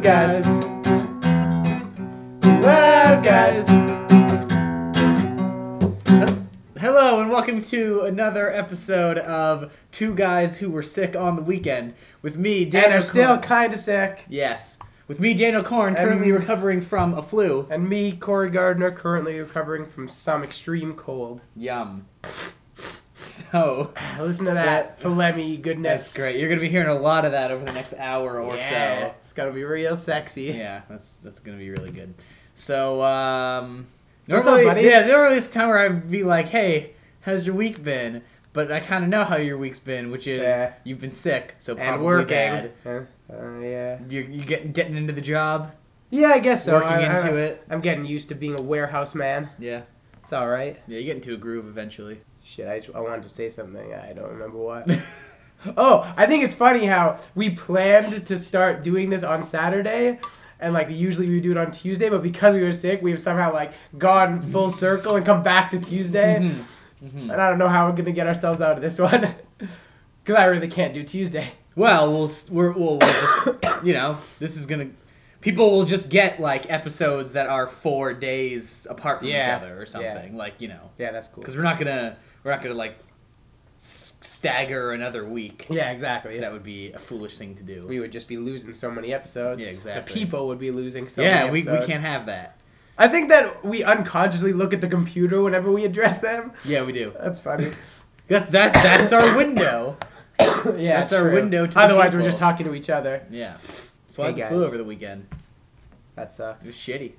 loud guys. Loud guys. Hello and welcome to another episode of Two Guys Who Were Sick on the Weekend with me, Daniel. And are still kind of sick. Yes. With me, Daniel Korn, currently recovering from a flu. And me, Corey Gardner, currently recovering from some extreme cold. Yum. So, listen to that phlegmy goodness. That's great. You're going to be hearing a lot of that over the next hour or so. It's going to be real sexy. Yeah, that's going to be really good. So, normally this time where I'd be like, hey, how's your week been? But I kind of know how your week's been, which is you've been sick, so probably and working. Bad. Yeah. You getting into the job? Yeah, I guess so. Working into it. I'm getting used to being a warehouse man. Yeah. It's all right. Yeah, you get into a groove eventually. Shit, I wanted to say something. I don't remember what. Oh, I think it's funny how we planned to start doing this on Saturday, and like usually we do it on Tuesday, but because we were sick, we have somehow like gone full circle and come back to Tuesday. Mm-hmm. And I don't know how we're going to get ourselves out of this one, because I really can't do Tuesday. Well, we'll just, you know, this is going to... People will just get, like, episodes that are 4 days apart from each other or something. Yeah. Like, you know. Yeah, that's cool. Because we're not going to, like, stagger another week. Yeah, exactly. Yeah. That would be a foolish thing to do. We would just be losing so many episodes. Yeah, exactly. The people would be losing so many episodes. Yeah, we can't have that. I think that we unconsciously look at the computer whenever we address them. Yeah, we do. That's funny. That's our window. Yeah, that's our window to otherwise, people. We're just talking to each other. Yeah. So I flew over the weekend. That sucks. It was shitty.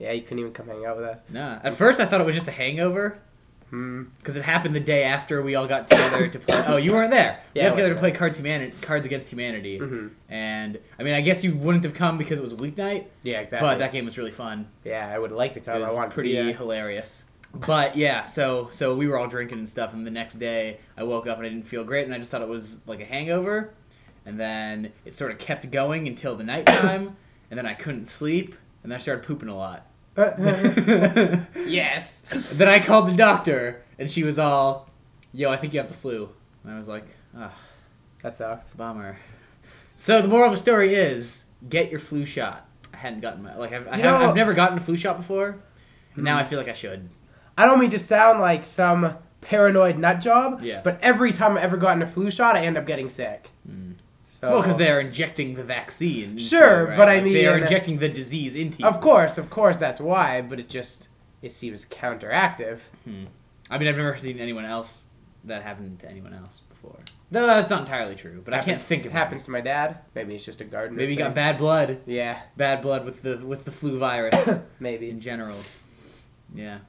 Yeah, you couldn't even come hang out with us. Nah. At first, I thought it was just a hangover. Because it happened the day after we all got together to play. Oh, you weren't there. Yeah, we got together to play Cards Against Humanity. Mm-hmm. And, I mean, I guess you wouldn't have come because it was a weeknight. Yeah, exactly. But that game was really fun. Yeah, I would like to come. It was pretty hilarious. But, yeah, so we were all drinking and stuff. And the next day, I woke up and I didn't feel great. And I just thought it was like a hangover. And then it sort of kept going until the nighttime. And then I couldn't sleep. And then I started pooping a lot. Yes. Then I called the doctor, and she was all, "Yo, I think you have the flu." And I was like, "Ah, oh, that sucks, bummer." So the moral of the story is, get your flu shot. I hadn't gotten my I've never gotten a flu shot before, and now I feel like I should. I don't mean to sound like some paranoid nut job, but every time I've ever gotten a flu shot, I end up getting sick. Well, because they're injecting the vaccine. Sure, right? But I mean... They're injecting the disease into you. Of course, that's why, but it seems counteractive. I mean, I've never seen anyone else that happened to anyone else before. No, that's not entirely true, but I can't think of it. Happens to my dad. Maybe it's just a gardener. Maybe he got bad blood. Yeah. Bad blood with the flu virus. Maybe. In general. Yeah.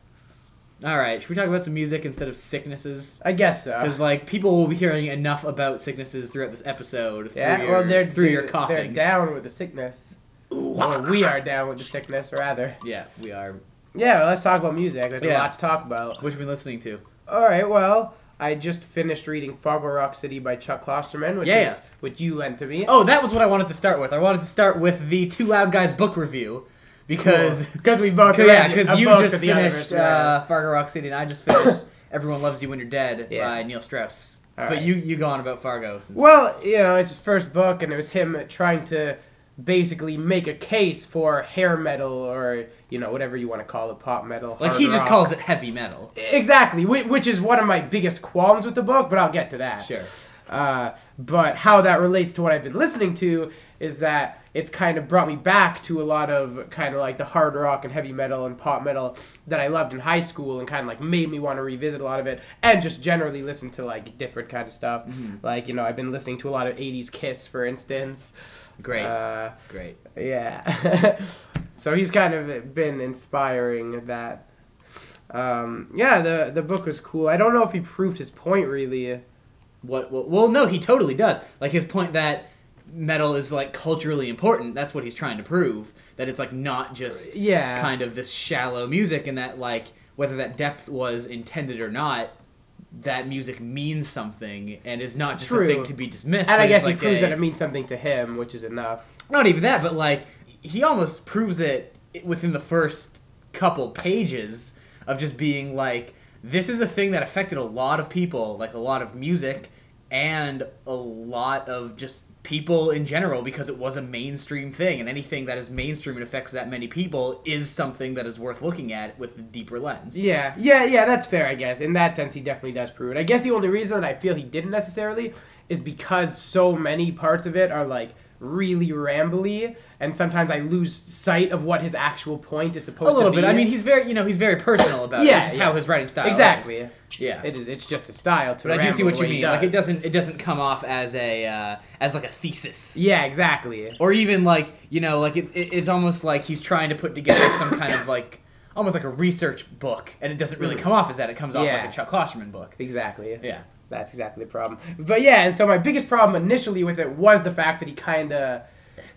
All right, should we talk about some music instead of sicknesses? I guess so. Because, like, people will be hearing enough about sicknesses throughout this episode through your coughing. They're down with the sickness. Ooh. Or we are down with the sickness, rather. Yeah, we are. Yeah, well, let's talk about music. There's a lot to talk about. What have you been listening to? All right, well, I just finished reading Fargo Rock City by Chuck Klosterman, which is what you lent to me. Oh, that was what I wanted to start with. I wanted to start with the Two Loud Guys book review. Because we both... because you just finished Fargo Rock City, and I just finished Everyone Loves You When You're Dead by Neil Strauss. Right. But you go on about Fargo. Well, you know, it's his first book, and it was him trying to basically make a case for hair metal or, you know, whatever you want to call it, pop metal. Like, he just calls it heavy metal. Exactly, which is one of my biggest qualms with the book, but I'll get to that. Sure. But how that relates to what I've been listening to is that it's kind of brought me back to a lot of kind of like the hard rock and heavy metal and pop metal that I loved in high school and kind of like made me want to revisit a lot of it and just generally listen to like different kind of stuff. Mm-hmm. Like, you know, I've been listening to a lot of 80s Kiss, for instance. Great. Great. Yeah. So he's kind of been inspiring that. The book was cool. I don't know if he proved his point really. Well, no, he totally does. Like his point that metal is like culturally important. That's what he's trying to prove, that it's like not just kind of this shallow music, and that like whether that depth was intended or not, that music means something and is not just a thing to be dismissed. And I guess he proves that it means something to him, which is enough. Not even that, but like he almost proves it within the first couple pages of just being like, this is a thing that affected a lot of people, like a lot of music and a lot of just people in general, because it was a mainstream thing, and anything that is mainstream and affects that many people is something that is worth looking at with a deeper lens. Yeah, that's fair, I guess. In that sense, he definitely does prove it. I guess the only reason that I feel he didn't necessarily is because so many parts of it are, like, really rambly, and sometimes I lose sight of what his actual point is supposed to be. A little bit. I mean, he's very personal about it, just how his writing style is. Exactly. Yeah. It's just a style to it. But I do see what you mean. Like, it doesn't come off as a thesis. Yeah, exactly. Or even like, you know, like it's almost like he's trying to put together some kind of like almost like a research book, and it doesn't really come off as that. It comes off like a Chuck Klosterman book. Exactly. Yeah. That's exactly the problem. But yeah, and so my biggest problem initially with it was the fact that he kind of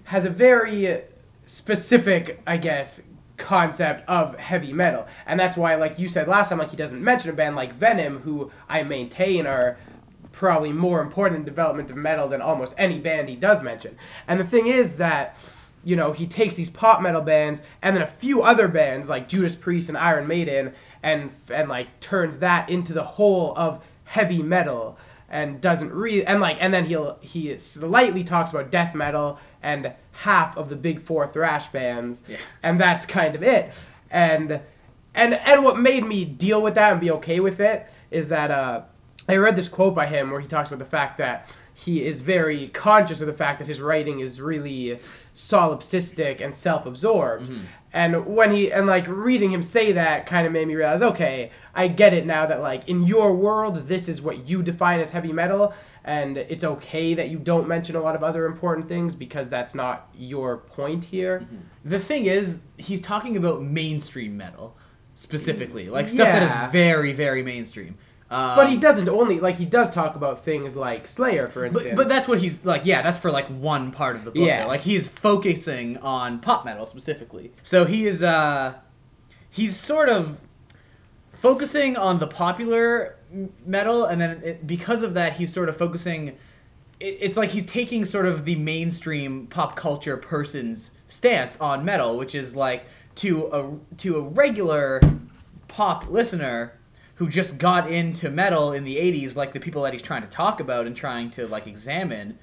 has a very specific, I guess, concept of heavy metal. And that's why, like you said last time, like he doesn't mention a band like Venom, who I maintain are probably more important in the development of metal than almost any band he does mention. And the thing is that, you know, he takes these pop metal bands and then a few other bands like Judas Priest and Iron Maiden and like turns that into the whole of heavy metal, and doesn't read, and like, and then he slightly talks about death metal and half of the big four thrash bands, and that's kind of it. And what made me deal with that and be okay with it is that I read this quote by him where he talks about the fact that he is very conscious of the fact that his writing is really solipsistic and self-absorbed. Mm-hmm. And when reading him say that kind of made me realize, okay, I get it now that, like, in your world, this is what you define as heavy metal, and it's okay that you don't mention a lot of other important things because that's not your point here. Mm-hmm. The thing is, he's talking about mainstream metal, specifically. Like, stuff that is very, very mainstream. But he doesn't only, like, he does talk about things like Slayer, for instance. But that's what he's, like, yeah, that's for, like, one part of the book. Yeah. There. Like, he's focusing on pop metal, specifically. So he is, he's sort of focusing on the popular metal, and then because of that, he's sort of focusing, it's like he's taking sort of the mainstream pop culture person's stance on metal, which is, like, to a regular pop listener who just got into metal in the 80s, like the people that he's trying to talk about and trying to, like, examine,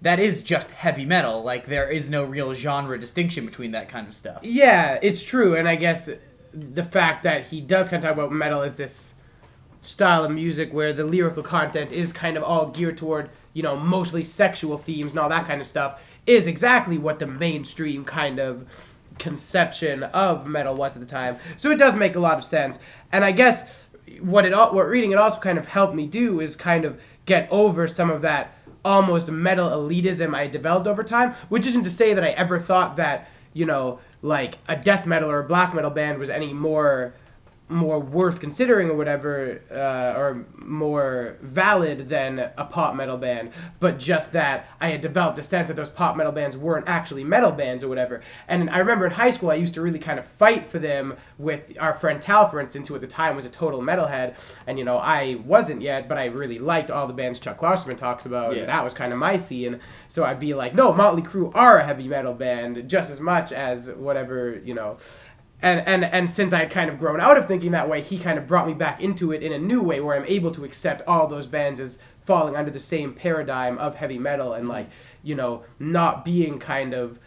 that is just heavy metal. Like, there is no real genre distinction between that kind of stuff. Yeah, it's true. And I guess the fact that he does kind of talk about metal as this style of music where the lyrical content is kind of all geared toward, you know, mostly sexual themes and all that kind of stuff is exactly what the mainstream kind of conception of metal was at the time. So it does make a lot of sense. And I guess what reading it also kind of helped me do is kind of get over some of that almost metal elitism I developed over time, which isn't to say that I ever thought that, you know, like a death metal or a black metal band was any more worth considering or whatever, or more valid than a pop metal band, but just that I had developed a sense that those pop metal bands weren't actually metal bands or whatever. And I remember in high school I used to really kind of fight for them with our friend Tal, for instance, who at the time was a total metalhead, and, you know, I wasn't yet, but I really liked all the bands Chuck Klosterman talks about, and that was kind of my scene. So I'd be like, no, Motley Crue are a heavy metal band just as much as whatever, you know. And since I had kind of grown out of thinking that way, he kind of brought me back into it in a new way where I'm able to accept all those bands as falling under the same paradigm of heavy metal and, like, you know, not being kind of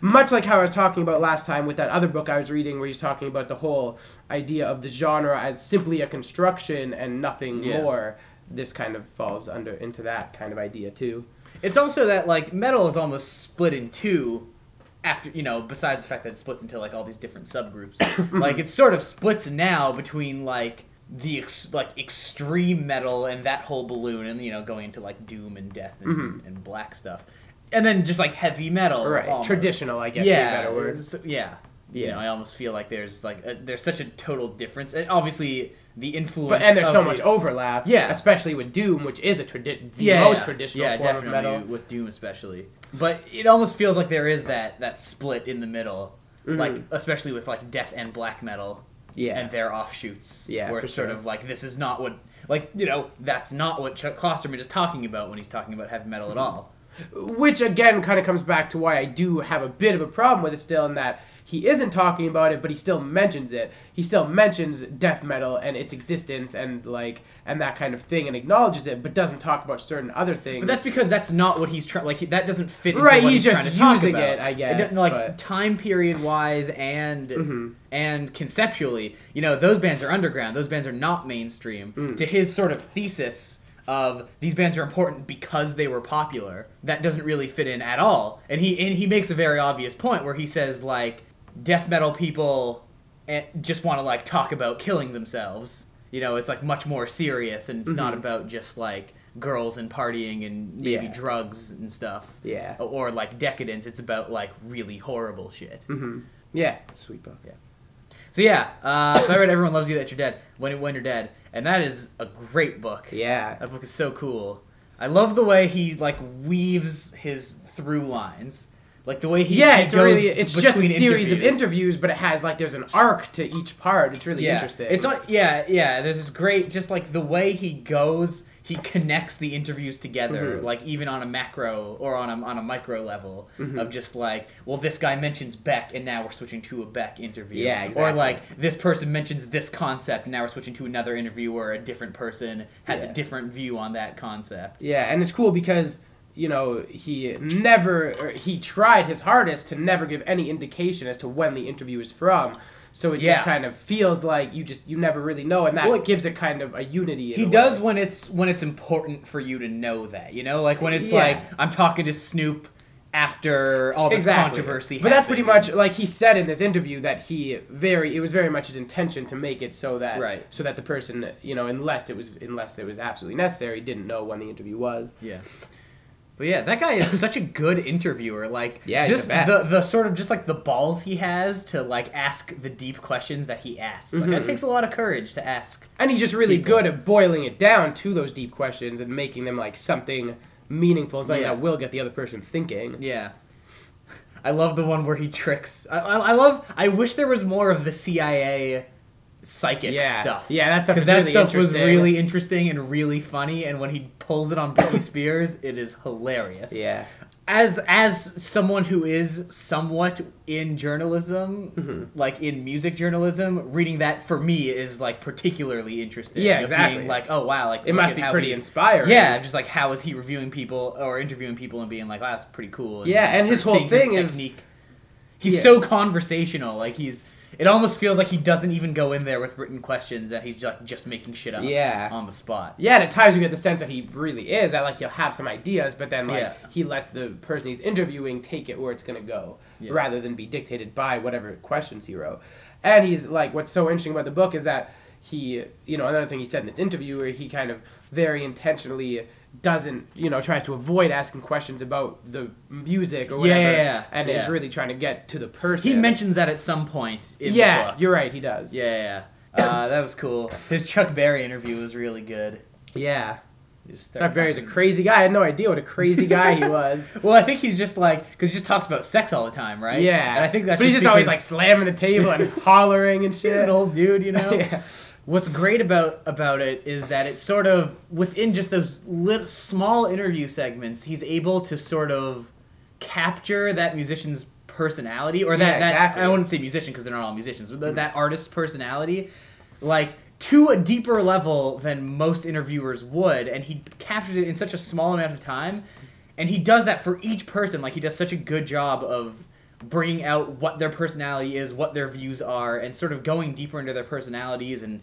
much like how I was talking about last time with that other book I was reading where he's talking about the whole idea of the genre as simply a construction and nothing more. This kind of falls into that kind of idea too. It's also that, like, metal is almost split in two. After, you know, besides the fact that it splits into, like, all these different subgroups, like, it sort of splits now between, like, the extreme metal and that whole balloon, and, you know, going into, like, doom and death and black stuff, and then just, like, heavy metal, right? Almost. Traditional, I guess, is a better word. You know, I almost feel like there's there's such a total difference, and obviously the influence, and there's so much overlap, especially with doom, which is the most traditional form of metal, with doom especially. But it almost feels like there is that split in the middle, like, especially with, like, death and black metal and their offshoots, where it's sort of like, this is not what, like, you know, that's not what Chuck Klosterman is talking about when he's talking about heavy metal at all. Which, again, kind of comes back to why I do have a bit of a problem with it still, in that He isn't talking about it, but he still mentions it. He still mentions death metal and its existence and that kind of thing and acknowledges it, but doesn't talk about certain other things. But that's because that's not what he's trying. That doesn't fit into what he's trying to talk about. Right, he's just using it, I guess. It doesn't, time period wise and and conceptually, those bands are underground. Those bands are not mainstream. Mm. To his sort of thesis of these bands are important because they were popular, that doesn't really fit in at all. And he makes a very obvious point where he says, death metal people just want to, talk about killing themselves. It's, much more serious, and it's not about just, girls and partying and maybe drugs and stuff. Yeah. Or, decadence. It's about, really horrible shit. Mm-hmm. Yeah. Sweet book. Yeah. So, yeah. So I read Everyone Loves You That You're Dead, When You're Dead. And that is a great book. Yeah. That book is so cool. I love the way he, weaves his through lines. The way he goes between interviews. Yeah, it's just a series of interviews, but it has, there's an arc to each part. It's really interesting. It's not, there's this great, just, the way he goes, he connects the interviews together, even on a macro or on a micro level of just this guy mentions Beck and now we're switching to a Beck interview. Yeah, exactly. Or this person mentions this concept and now we're switching to another interview where a different person has a different view on that concept. Yeah, and it's cool because he tried his hardest to never give any indication as to when the interview is from. So it just kind of feels like you never really know, and that gives it kind of a unity. He does when it's important for you to know that, when it's I'm talking to Snoop after all this controversy happened. But that's pretty much he said in this interview that it was very much his intention to make it so that so that the person unless it was absolutely necessary didn't know when the interview was. Yeah. But yeah, that guy is such a good interviewer. Just the best. The sort of the balls he has to ask the deep questions that he asks. That takes a lot of courage to ask. And he's just really good at boiling it down to those deep questions and making them something meaningful and something that will get the other person thinking. Yeah. I love the one where he tricks. I wish there was more of the CIA psychic stuff. Yeah, that stuff was really interesting. Because that stuff was really interesting and really funny, and when he pulls it on Britney Spears, it is hilarious. Yeah. As someone who is somewhat in journalism, in music journalism, reading that for me is particularly interesting. Yeah, exactly. Being oh wow, it must be pretty inspiring. Yeah, just how is he reviewing people or interviewing people and being wow, that's pretty cool. And yeah, and his whole thing is technique. He's so conversational. It almost feels he doesn't even go in there with written questions, that he's just making shit up on the spot. Yeah, and at times you get the sense that he really is, that he'll have some ideas, but then he lets the person he's interviewing take it where it's going to go, rather than be dictated by whatever questions he wrote. And he's what's so interesting about the book is that he, another thing he said in this interview where he kind of very intentionally doesn't, tries to avoid asking questions about the music or whatever, and is really trying to get to the person. He mentions that at some point in the book. You're right, he does. That was cool. His Chuck Berry interview was really good. Yeah. Chuck Berry's a crazy guy. I had no idea what a crazy guy he was. Well, I think he's just because he just talks about sex all the time, right? Yeah. And I think that's he's just always slamming the table and hollering and shit. He's an old dude, Yeah. What's great about it is that it's sort of, within just those small interview segments, he's able to sort of capture that musician's personality, or that I wouldn't say musician because they're not all musicians, but that artist's personality, to a deeper level than most interviewers would, and he captures it in such a small amount of time, and he does that for each person. He does such a good job of bringing out what their personality is, what their views are, and sort of going deeper into their personalities and,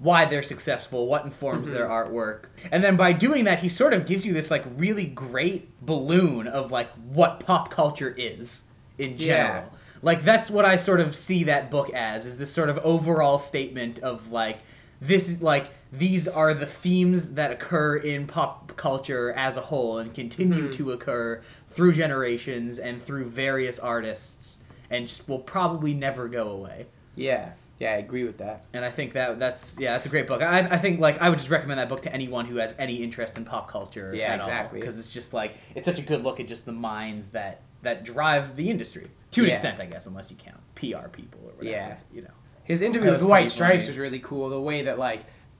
why they're successful, what informs their artwork. And then by doing that, he sort of gives you this, really great balloon of, what pop culture is in general. Yeah. That's what I sort of see that book as, is this sort of overall statement of, these are the themes that occur in pop culture as a whole and continue to occur through generations and through various artists, and just will probably never go away. Yeah. Yeah, I agree with that. And I think that's a great book. I think, I would just recommend that book to anyone who has any interest in pop culture at all. Because it's just, it's such a good look at just the minds that drive the industry. To an extent, I guess, unless you count PR people or whatever. Yeah. His interview with White Stripes was really cool. The way that,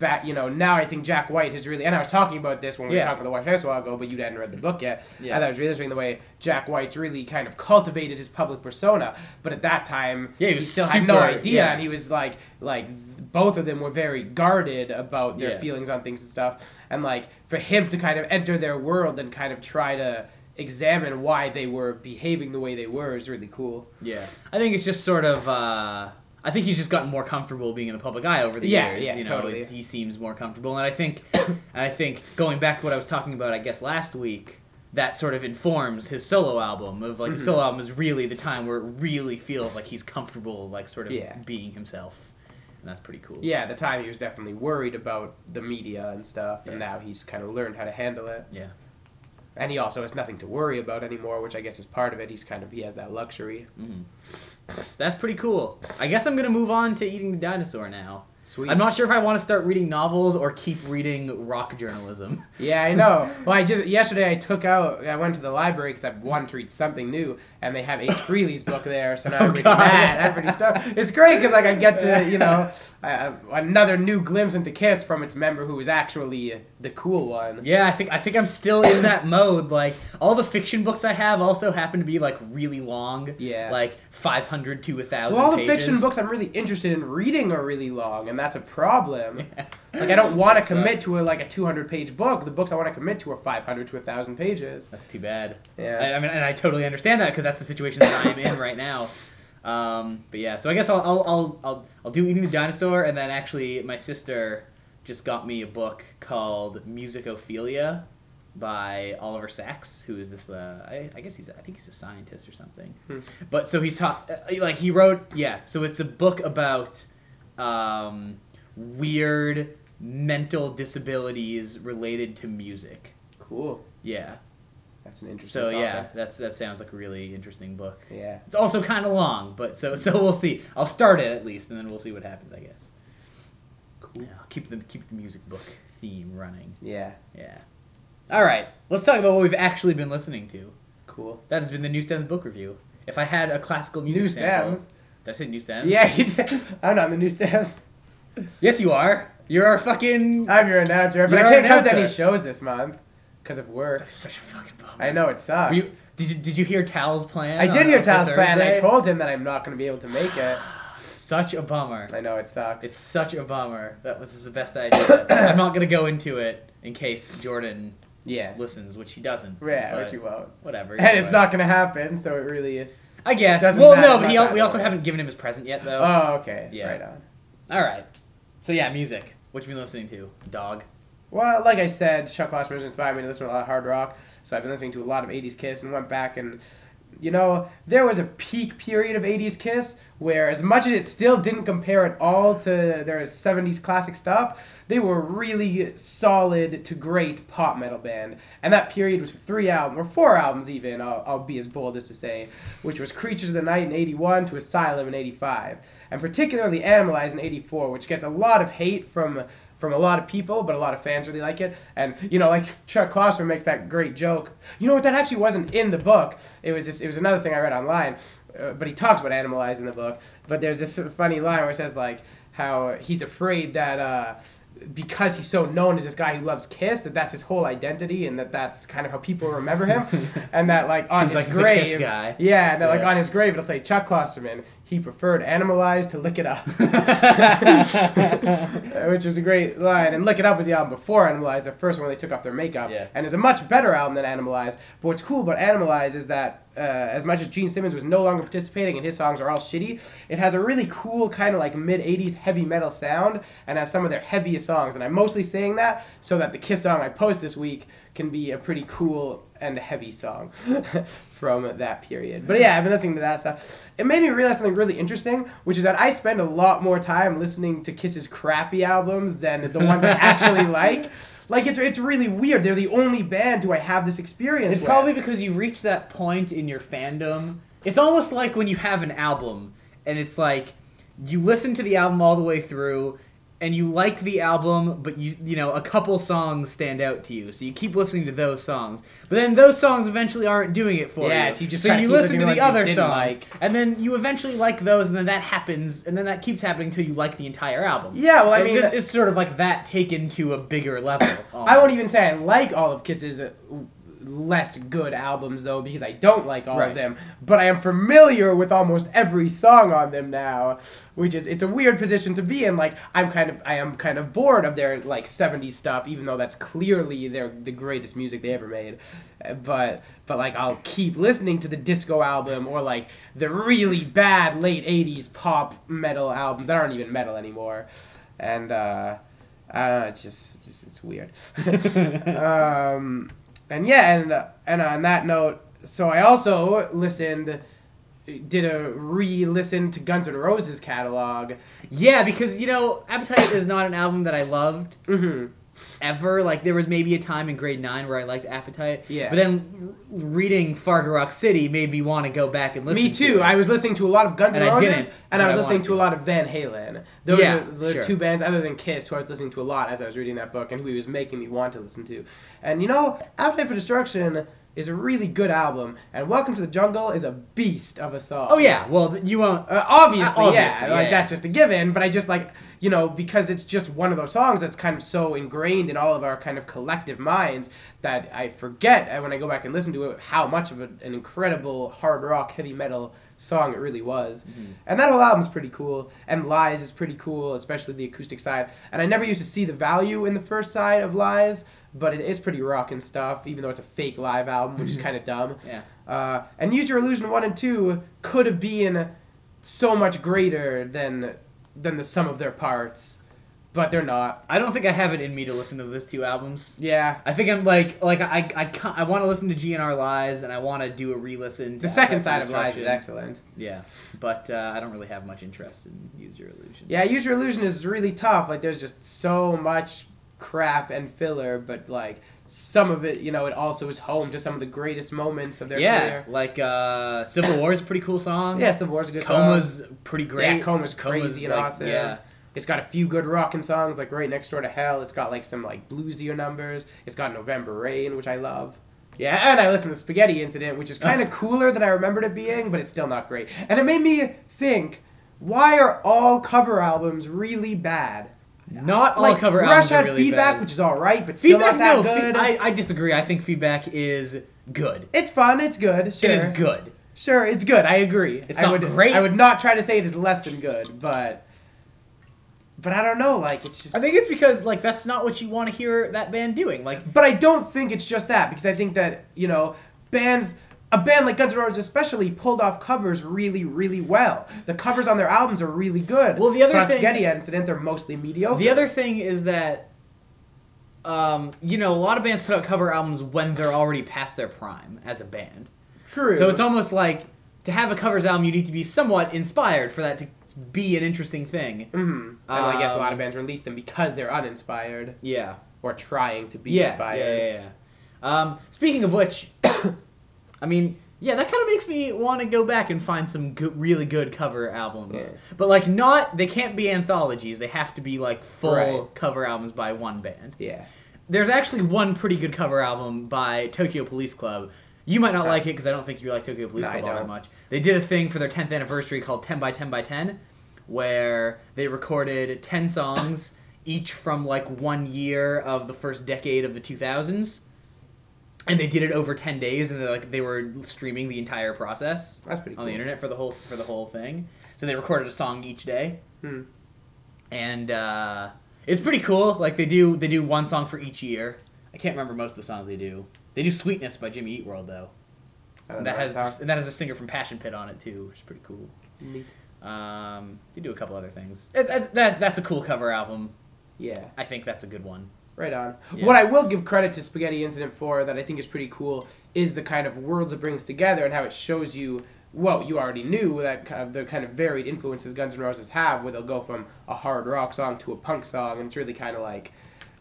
back, you know, now I think Jack White has really, and I was talking about this when we were talking about The White Stripes a while ago, but you hadn't read the book yet. Yeah. I thought it was really interesting the way Jack White's really kind of cultivated his public persona, but at that time, he still had no idea, and he was like both of them were very guarded about their feelings on things and stuff, and like for him to kind of enter their world and kind of try to examine why they were behaving the way they were is really cool. Yeah. I think it's just sort of, I think he's just gotten more comfortable being in the public eye over the years. Yeah, you know, totally. He seems more comfortable. And I think going back to what I was talking about, I guess, last week, that sort of informs his solo album. Of like, his solo album is really the time where it really feels like he's comfortable, like, sort of being himself. And that's pretty cool. Yeah, at the time he was definitely worried about the media and stuff, and now he's kind of learned how to handle it. Yeah. And he also has nothing to worry about anymore, which I guess is part of it. He's kind of, he has that luxury. Mm-hmm. That's pretty cool. I guess I'm going to move on to Eating the Dinosaur now. Sweet. I'm not sure if I want to start reading novels or keep reading rock journalism. Yeah, I know. Well, I went to the library because I wanted to read something new, and they have Ace Frehley's book there, so now I'm reading that. I'm pretty stoked. It's great because like I get to, you know, another new glimpse into Kiss from its member who is actually the cool one. Yeah, I think I'm still in that mode. Like all the fiction books I have also happen to be like really long. Yeah, like 500 to 1,000. Well, all the fiction books I'm really interested in reading are really long. And that's a problem. Yeah. Like, I don't want to commit to a 200-page book. The books I want to commit to are 500 to 1,000 pages. That's too bad. Yeah. I mean, and I totally understand that because that's the situation that I'm in right now. But yeah, so I guess I'll do Eating the Dinosaur, and then actually my sister just got me a book called Musicophilia by Oliver Sacks, who is this? I think he's a scientist or something. But so he's So it's a book about weird mental disabilities related to music. Cool. Yeah. That's an interesting topic. So yeah, that sounds like a really interesting book. Yeah. It's also kind of long, but so we'll see. I'll start it at least, and then we'll see what happens, I guess. Cool. Yeah, I'll keep the music book theme running. Yeah. Yeah. All right, let's talk about what we've actually been listening to. Cool. That has been the New Stems book review. If I had a classical music sample... Did I say New Stems? Yeah, you did. I'm not in the New Stems. Yes, you are. You're our fucking... I'm your announcer, but I can't come to any shows this month because of work. That's such a fucking bummer. I know, it sucks. Did you hear Tal's plan? I did hear Tal's plan, and I told him that I'm not going to be able to make it. Such a bummer. I know, it sucks. It's such a bummer. That was the best idea. I'm not going to go into it in case Jordan listens, which he doesn't. Yeah, which he won't. Whatever. And it's not going to happen, so it really... I guess. Well, no, but we also haven't given him his present yet, though. Oh, okay. Yeah. Right on. All right. So, yeah, music. What you been listening to, dog? Well, like I said, Chuck Klosterman inspired me to listen to a lot of hard rock, so I've been listening to a lot of 80s Kiss and went back and, you know, there was a peak period of 80s Kiss where as much as it still didn't compare at all to their 70s classic stuff, they were really solid to great pop metal band. And that period was four albums even, I'll be as bold as to say, which was Creatures of the Night in 81 to Asylum in 85. And particularly Animalize in 84, which gets a lot of hate from a lot of people, but a lot of fans really like it. And, you know, like Chuck Klosterman makes that great joke. You know what? That actually wasn't in the book. It was another thing I read online, but he talks about Animalize in the book. But there's this sort of funny line where it says, like, how he's afraid that because he's so known as this guy who loves Kiss, that's his whole identity and that's kind of how people remember him. And that, like, on he's his like grave... Kiss guy. Yeah, and that, like, on his grave, it'll say, Chuck Klosterman... He preferred Animalize to Lick It Up, which was a great line. And Lick It Up was the album before Animalize, the first one where they took off their makeup. Yeah. And it's a much better album than Animalize. But what's cool about Animalize is that as much as Gene Simmons was no longer participating and his songs are all shitty, it has a really cool kind of like mid-80s heavy metal sound and has some of their heaviest songs. And I'm mostly saying that so that the Kiss song I post this week can be a pretty cool and heavy song from that period. But yeah, I've been listening to that stuff. It made me realize something really interesting, which is that I spend a lot more time listening to Kiss's crappy albums than the ones I actually like. Like, it's really weird. They're the only band who I have this experience with. It's probably because you reach that point in your fandom. It's almost like when you have an album, and it's like, you listen to the album all the way through, and you like the album, but you know, a couple songs stand out to you, so you keep listening to those songs. But then those songs eventually aren't doing it for you. So you just listen to the other songs, and then you eventually like those, and then that happens, and then that keeps happening until you like the entire album. Yeah, well, I mean, it's sort of like that taken to a bigger level. I wouldn't even say I like all of Kiss's less good albums, though, because I don't like all of them, but I am familiar with almost every song on them now, which is, it's a weird position to be in. Like, I am kind of bored of their, like, 70s stuff, even though that's clearly the greatest music they ever made, but like, I'll keep listening to the disco album, or like the really bad late 80s pop metal albums that aren't even metal anymore, and I don't know, it's just it's weird. And yeah, and on that note, so I also re-listen to Guns N' Roses catalog. Yeah, because, you know, Appetite is not an album that I loved ever. Like, there was maybe a time in grade 9 where I liked Appetite. Yeah. But then reading Fargo Rock City made me want to go back and listen to it. Me too. I was listening to a lot of Guns N' Roses, and I was listening to a lot of Van Halen. Those are the two bands, other than Kiss, who I was listening to a lot as I was reading that book, and who he was making me want to listen to. And, you know, Appetite for Destruction is a really good album, and Welcome to the Jungle is a beast of a song. Oh, yeah. Well, you won't... Obviously, yeah. Like, that's just a given, but I just, like... You know, because it's just one of those songs that's kind of so ingrained in all of our kind of collective minds that I forget when I go back and listen to it how much of an incredible hard rock, heavy metal song it really was. Mm-hmm. And that whole album's pretty cool. And Lies is pretty cool, especially the acoustic side. And I never used to see the value in the first side of Lies, but it is pretty rockin' stuff, even though it's a fake live album, which is kind of dumb. Yeah. And Use Your Illusion 1 and 2 could have been so much greater than the sum of their parts, but they're not. I don't think I have it in me to listen to those two albums. Yeah. I think I'm like I want to listen to GNR Lies, and I want to do a re-listen. The second side of Lies is excellent. Yeah, but I don't really have much interest in Use Your Illusion. Yeah, Use Your Illusion is really tough. Like, there's just so much crap and filler, but like some of it, you know, it also is home to some of the greatest moments of their career. Yeah, like Civil War is a pretty cool song. Yeah, Civil War is a good song. Coma's pretty great. Yeah, Coma's crazy and awesome. Yeah. It's got a few good rockin' songs, like Right Next Door to Hell. It's got like some like bluesier numbers. It's got November Rain, which I love. Yeah, and I listened to Spaghetti Incident, which is kind of cooler than I remembered it being, but it's still not great. And it made me think, why are all cover albums really bad? Not all like, cover albums Rush are really Feedback, bad. Which is all right, but still Feedback, not that good. I disagree. I think Feedback is good. It's fun. It's good. Sure. It is good. Sure, it's good. I agree. It's not great. I would not try to say it is less than good, but I don't know. Like, it's just. I think it's because like that's not what you want to hear that band doing. Like, but I don't think it's just that, because I think that, you know, bands. A band like Guns N' Roses especially pulled off covers really, really well. The covers on their albums are really good. Well, the other thing... Spaghetti Incident, they're mostly mediocre. The other thing is that, you know, a lot of bands put out cover albums when they're already past their prime as a band. True. So it's almost like, to have a covers album, you need to be somewhat inspired for that to be an interesting thing. Mm-hmm. And I guess a lot of bands release them because they're uninspired. Yeah. Or trying to be inspired. Yeah. Speaking of which... I mean, yeah, that kind of makes me want to go back and find some really good cover albums. Yeah. But, like, they can't be anthologies. They have to be, like, full cover albums by one band. Yeah. There's actually one pretty good cover album by Tokyo Police Club. You might not like it, because I don't think you like Tokyo Police Club all that much. They did a thing for their 10th anniversary called 10x10x10, where they recorded 10 songs, each from, like, 1 year of the first decade of the 2000s. And they did it over 10 days, and they were streaming the entire process. That's pretty cool. On the internet for the whole thing. So they recorded a song each day. Hmm. And it's pretty cool. Like, they do one song for each year. I can't remember most of the songs they do. They do Sweetness by Jimmy Eat World, though. And that has a singer from Passion Pit on it too, which is pretty cool. Neat. They do a couple other things. That's a cool cover album. Yeah. I think that's a good one. Right on. Yeah. What I will give credit to Spaghetti Incident for that I think is pretty cool is the kind of worlds it brings together and how it shows you, well, you already knew that kind of, the kind of varied influences Guns N' Roses have, where they'll go from a hard rock song to a punk song, and it's really kind of like,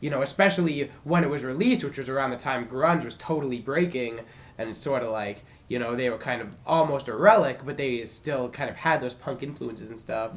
you know, especially when it was released, which was around the time grunge was totally breaking, and it's sort of like, you know, they were kind of almost a relic, but they still kind of had those punk influences and stuff.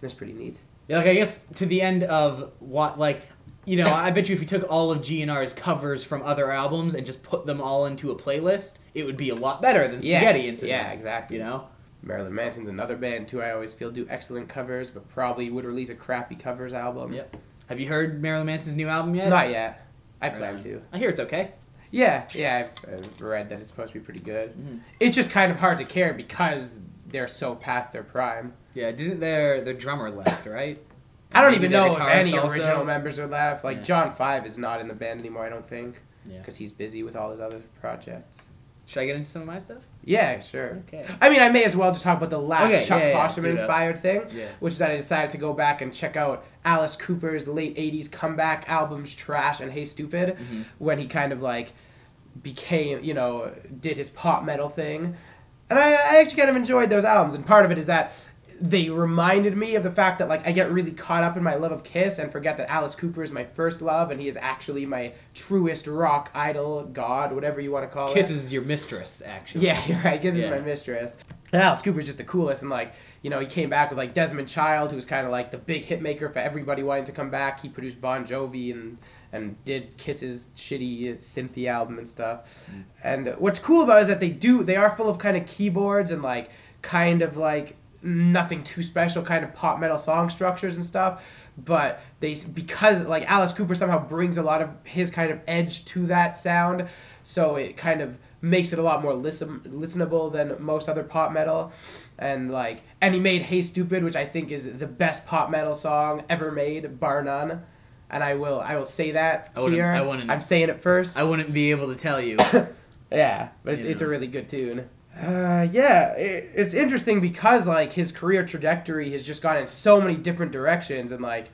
That's pretty neat. Like, I guess to the end of what, like, you know, I bet you if you took all of GNR's covers from other albums and just put them all into a playlist, it would be a lot better than Spaghetti Incident. Yeah, exactly. You know? Marilyn Manson's another band, too, I always feel do excellent covers, but probably would release a crappy covers album. Yep. Have you heard Marilyn Manson's new album yet? Not yet. I plan to. I hear it's okay. Yeah, I've read that it's supposed to be pretty good. Mm-hmm. It's just kind of hard to care because they're so past their prime. Yeah, didn't their drummer left, right? I don't even know if any original members are left. Like, John Five is not in the band anymore, I don't think, because he's busy with all his other projects. Should I get into some of my stuff? Yeah, sure. Okay. I mean, I may as well just talk about the last Chuck Klosterman inspired thing, which is that I decided to go back and check out Alice Cooper's late 80s comeback albums Trash and Hey Stupid, when he kind of, like, became, you know, did his pop metal thing. And I actually kind of enjoyed those albums, and part of it is that they reminded me of the fact that, like, I get really caught up in my love of Kiss and forget that Alice Cooper is my first love and he is actually my truest rock idol, god, whatever you want to call it. Kiss is your mistress, actually. Yeah, you're right. Kiss is my mistress. And Alice Cooper is just the coolest, and, like, you know, he came back with, like, Desmond Child, who was kind of, like, the big hit maker for everybody wanting to come back. He produced Bon Jovi and did Kiss's shitty synthy album and stuff. Mm. And what's cool about it is that they are full of kind of keyboards and, like, kind of, like, nothing too special kind of pop metal song structures and stuff, but because like Alice Cooper somehow brings a lot of his kind of edge to that sound, so it kind of makes it a lot more listenable than most other pop metal. And like, and he made Hey Stupid, which I think is the best pop metal song ever made, bar none. And I will say that here. I'm saying it first. I wouldn't be able to tell you. Yeah, but it's a really good tune. It's interesting because, like, his career trajectory has just gone in so many different directions, and, like,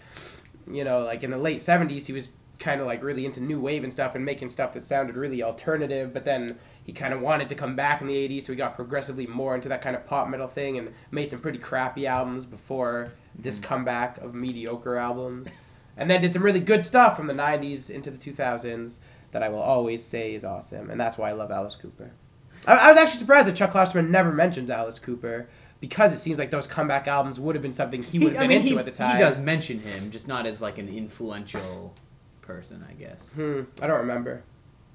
you know, like, in the late 70s, he was kind of, like, really into new wave and stuff and making stuff that sounded really alternative, but then he kind of wanted to come back in the 80s, so he got progressively more into that kind of pop metal thing and made some pretty crappy albums before this comeback of mediocre albums, and then did some really good stuff from the 90s into the 2000s that I will always say is awesome, and that's why I love Alice Cooper. I was actually surprised that Chuck Klosterman never mentions Alice Cooper, because it seems like those comeback albums would have been something he would have been into at the time. He does mention him, just not as like an influential person, I guess. I don't remember,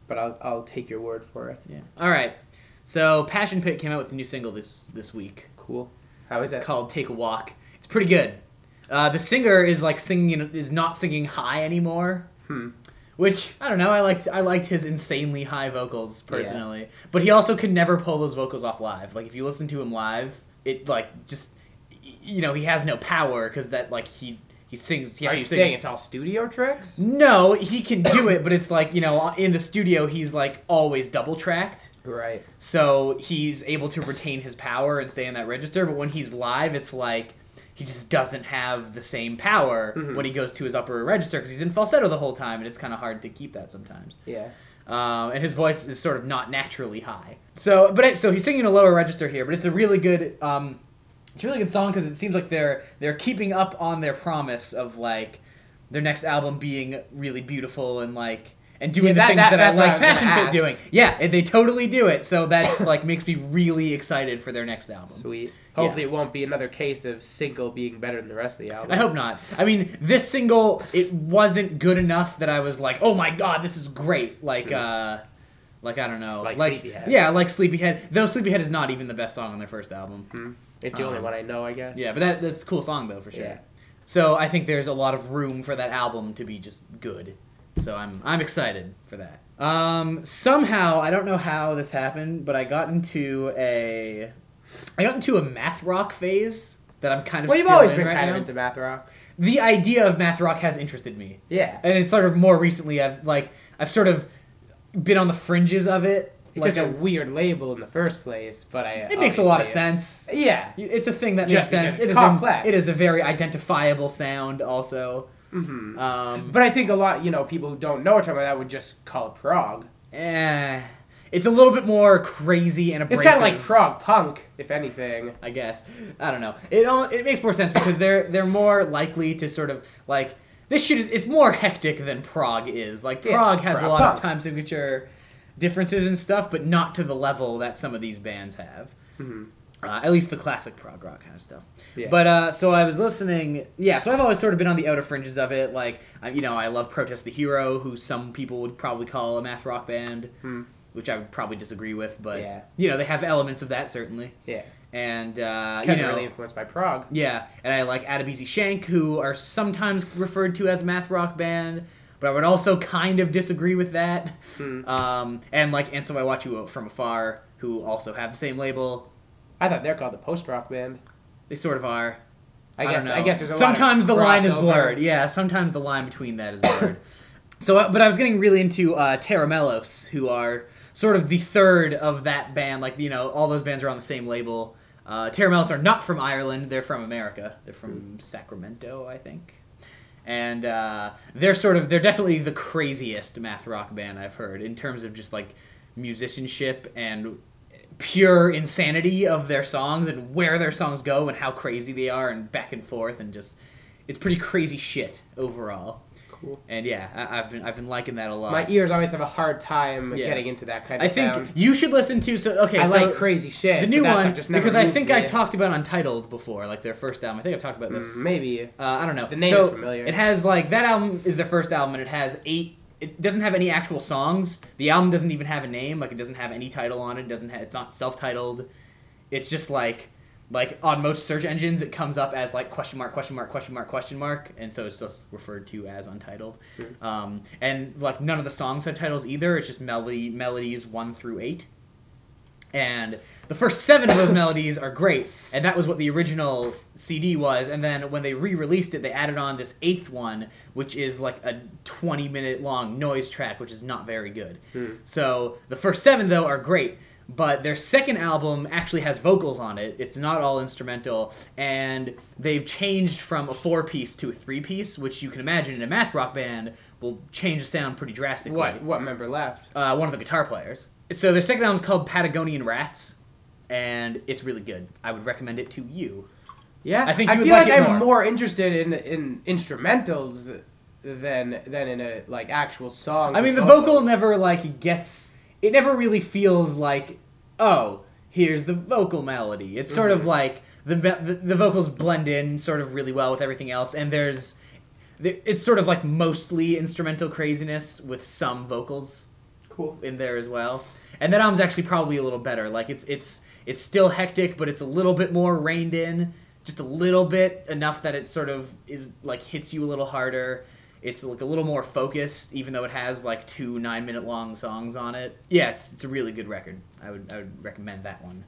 but I'll take your word for it. Yeah. All right. So Passion Pit came out with a new single this week. Cool. How is it? It's called Take a Walk. It's pretty good. The singer is like not singing high anymore. Which, I don't know, I liked his insanely high vocals, personally. Yeah. But he also could never pull those vocals off live. Like, if you listen to him live, it, like, just, you know, he has no power, because that, like, he sings. He has Are you saying it's all studio tricks? No, he can do it, but it's like, you know, in the studio, he's, like, always double-tracked. Right. So he's able to retain his power and stay in that register, but when he's live, it's like, he just doesn't have the same power when he goes to his upper register because he's in falsetto the whole time, and it's kind of hard to keep that sometimes. Yeah. And his voice is sort of not naturally high. So he's singing a lower register here, but it's a really good song because it seems like they're keeping up on their promise of like their next album being really beautiful and like and doing the things that I like Passion Pit doing. Yeah, and they totally do it. So that's like makes me really excited for their next album. Sweet. Hopefully it won't be another case of single being better than the rest of the album. I hope not. I mean, this single, it wasn't good enough that I was like, oh my god, this is great. Like I don't know. Like Sleepyhead. Yeah, like Sleepyhead. Though Sleepyhead is not even the best song on their first album. Mm-hmm. It's the only one I know, I guess. Yeah, but that's a cool song, though, for sure. Yeah. So I think there's a lot of room for that album to be just good. So I'm excited for that. Somehow, I don't know how this happened, but I got into a math rock phase that I'm kind of still in right now. Well, you've always been kind of into math rock. The idea of math rock has interested me. Yeah. And it's sort of more recently I've sort of been on the fringes of it. It's like such a weird label in the first place, but it makes a lot of sense. Yeah. It's a thing that just makes sense. It's complex. It is a very identifiable sound also. Mm-hmm. But I think a lot, you know, people who don't know what talking about that would just call it prog. It's a little bit more crazy and abrasive. It's kind of like prog punk, if anything. I guess. I don't know. It makes more sense because they're more likely to sort of, like, this shit is, it's more hectic than prog is. Like, prog has a lot of time signature differences and stuff, but not to the level that some of these bands have. Mm-hmm. At least the classic prog rock kind of stuff. Yeah. But so I was listening. Yeah, so I've always sort of been on the outer fringes of it. Like, you know, I love Protest the Hero, who some people would probably call a math rock band, which I would probably disagree with. But, you know, they have elements of that, certainly. Yeah. And, you know, really influenced by prog. Yeah. And I like Adebisi Schenck, who are sometimes referred to as a math rock band. But I would also kind of disagree with that. And, like, And So I Watch You From Afar, who also have the same label. I thought they're called the post-rock band. They sort of are. I guess there's a sometimes lot of the line is blurred. Yeah, sometimes the line between that is blurred. So, but I was getting really into Terra Melos, who are sort of the third of that band. Like, you know, all those bands are on the same label. Terra Melos are not from Ireland. They're from America. They're from Sacramento, I think. And they're definitely the craziest math rock band I've heard in terms of just, like, musicianship and pure insanity of their songs and where their songs go and how crazy they are and back and forth and just it's pretty crazy shit overall. Cool. And yeah, I've been liking that a lot. My ears always have a hard time getting into that kind of sound. I think you should listen to I like crazy shit. The new one just never because I think I talked about Untitled before, like their first album. I think I've talked about this. Maybe. I don't know. The name is familiar. It has like that album is their first album and it has it doesn't have any actual songs. The album doesn't even have a name. Like, it doesn't have any title on it. It's not self-titled. It's just, like on most search engines, it comes up as, like, question mark, question mark, question mark, question mark. And so it's just referred to as Untitled. Mm-hmm. And, like, none of the songs have titles either. It's just melodies 1 through 8. And the first 7 of those melodies are great. And that was what the original CD was. And then when they re-released it, they added on this 8th one, which is like a 20-minute long noise track, which is not very good. Mm. So the first 7, though, are great. But their second album actually has vocals on it. It's not all instrumental. And they've changed from a 4-piece to a 3-piece, which you can imagine in a math rock band will change the sound pretty drastically. What member left? One of the guitar players. So their second album's called Patagonian Rats, and it's really good. I would recommend it to you. Yeah, I think you would like it more. I feel like I'm more interested in instrumentals than in a like actual song. I mean, the vocal never like gets. It never really feels like, oh, here's the vocal melody. It's sort of like the vocals blend in sort of really well with everything else, and it's sort of like mostly instrumental craziness with some vocals. Cool. In there as well. And that album's actually probably a little better. Like it's still hectic, but it's a little bit more reined in, just a little bit, enough that it sort of is like hits you a little harder. It's like a little more focused, even though it has like 2 9-minute long songs on it. Yeah, it's a really good record. I would recommend that one.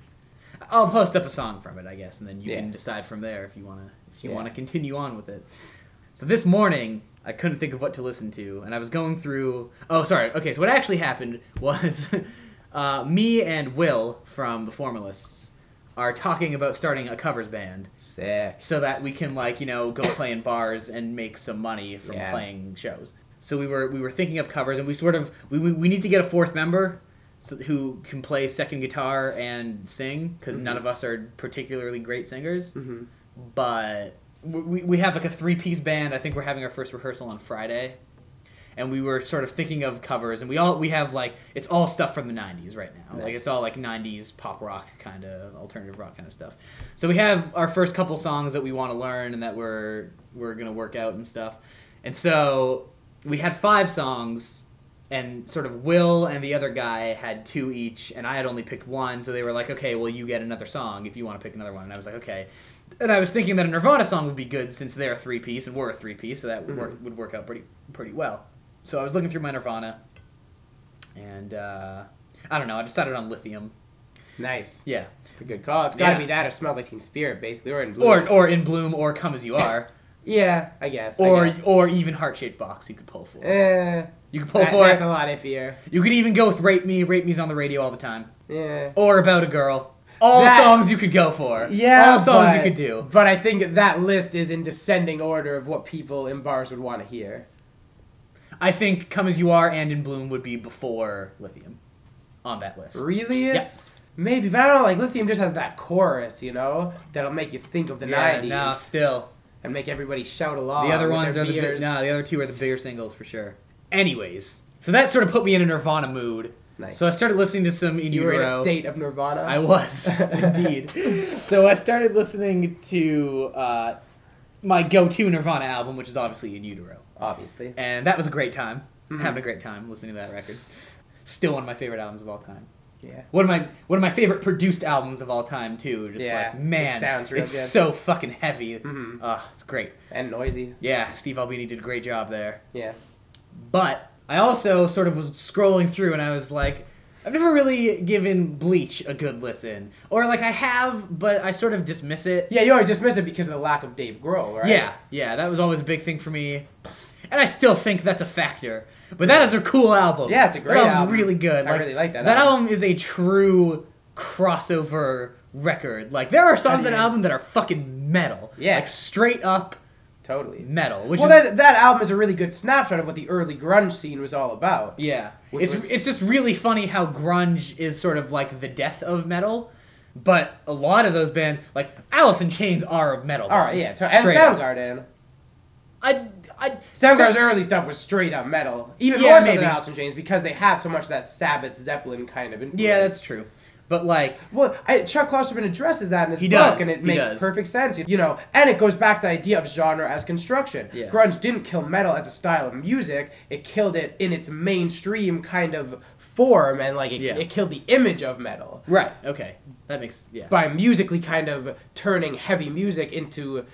I'll post up a song from it, I guess, and then you can decide from there if you wanna continue on with it. So this morning I couldn't think of what to listen to, and I was going through... Oh, sorry. Okay, so what actually happened was me and Will from The Formalists are talking about starting a covers band. Sick. So that we can, like, you know, go play in bars and make some money from playing shows. So we were thinking up covers, and we sort of... We need to get a 4th member who can play second guitar and sing, because none of us are particularly great singers. Mm-hmm. But... We have like a 3-piece band. I think we're having our first rehearsal on Friday, and we were sort of thinking of covers. And we have like it's all stuff from the '90s right now. Nice. Like it's all like '90s pop rock kind of alternative rock kind of stuff. So we have our first couple songs that we want to learn and that we're gonna work out and stuff. And so we had 5 songs, and sort of Will and the other guy had 2 each, and I had only picked one. So they were like, okay, well you get another song if you want to pick another one. And I was like, okay. And I was thinking that a Nirvana song would be good since they're a 3-piece and we're a 3-piece, so that would work out pretty well. So I was looking through my Nirvana, and I don't know. I decided on Lithium. Nice. Yeah, it's a good call. It's got to be that or Smells Like Teen Spirit, basically, or In Bloom, or In Bloom, or Come As You Are. Yeah, I guess. Or even Heart Shaped Box you could pull for. You could pull for. That's a lot iffier. You could even go with Rape Me. Rape Me's on the radio all the time. Yeah. Or About a Girl. All songs you could go for. Yeah, all songs you could do. But I think that list is in descending order of what people in bars would want to hear. I think Come As You Are and In Bloom would be before Lithium on that list. Really? Yeah. Maybe, but I don't know. Like, Lithium just has that chorus, you know? That'll make you think of the 90s. Yeah, no, still. And make everybody shout along. The other ones are the other two are the bigger singles for sure. Anyways, so that sort of put me in a Nirvana mood. Nice. So I started listening to some in utero. You were in a state of Nirvana? I was, indeed. So I started listening to my go-to Nirvana album, which is obviously In Utero. Obviously. And that was a great time. Mm-hmm. Having a great time listening to that record. Still one of my favorite albums of all time. Yeah. One of my favorite produced albums of all time, too. Just man, it sounds real good. So fucking heavy. Mm-hmm. It's great. And noisy. Yeah, Steve Albini did a great job there. Yeah. But I also sort of was scrolling through and I was like, I've never really given Bleach a good listen. Or like I have, but I sort of dismiss it. Yeah, you always dismiss it because of the lack of Dave Grohl, right? Yeah, that was always a big thing for me. And I still think that's a factor. But that is a cool album. Yeah, it's a great album. That album's really good. I really like that album. That album is a true crossover record. Like, there are songs on that album that are fucking metal. Yeah. Like, straight up totally metal. That album is a really good snapshot of what the early grunge scene was all about. Yeah. It's just really funny how grunge is sort of like the death of metal. But a lot of those bands, like, Alice in Chains are a metal band. All right, yeah. And Soundgarden. Soundgarden's early stuff was straight up metal. Even more so than Alice in Chains because they have so much of that Sabbath Zeppelin kind of influence. Yeah, that's true. But like... Well, Chuck Klosterman addresses that in his book and it makes perfect sense. You know, and it goes back to the idea of genre as construction. Yeah. Grunge didn't kill metal as a style of music. It killed it in its mainstream kind of form and like it killed the image of metal. Right, okay. That makes... Yeah. By musically kind of turning heavy music into...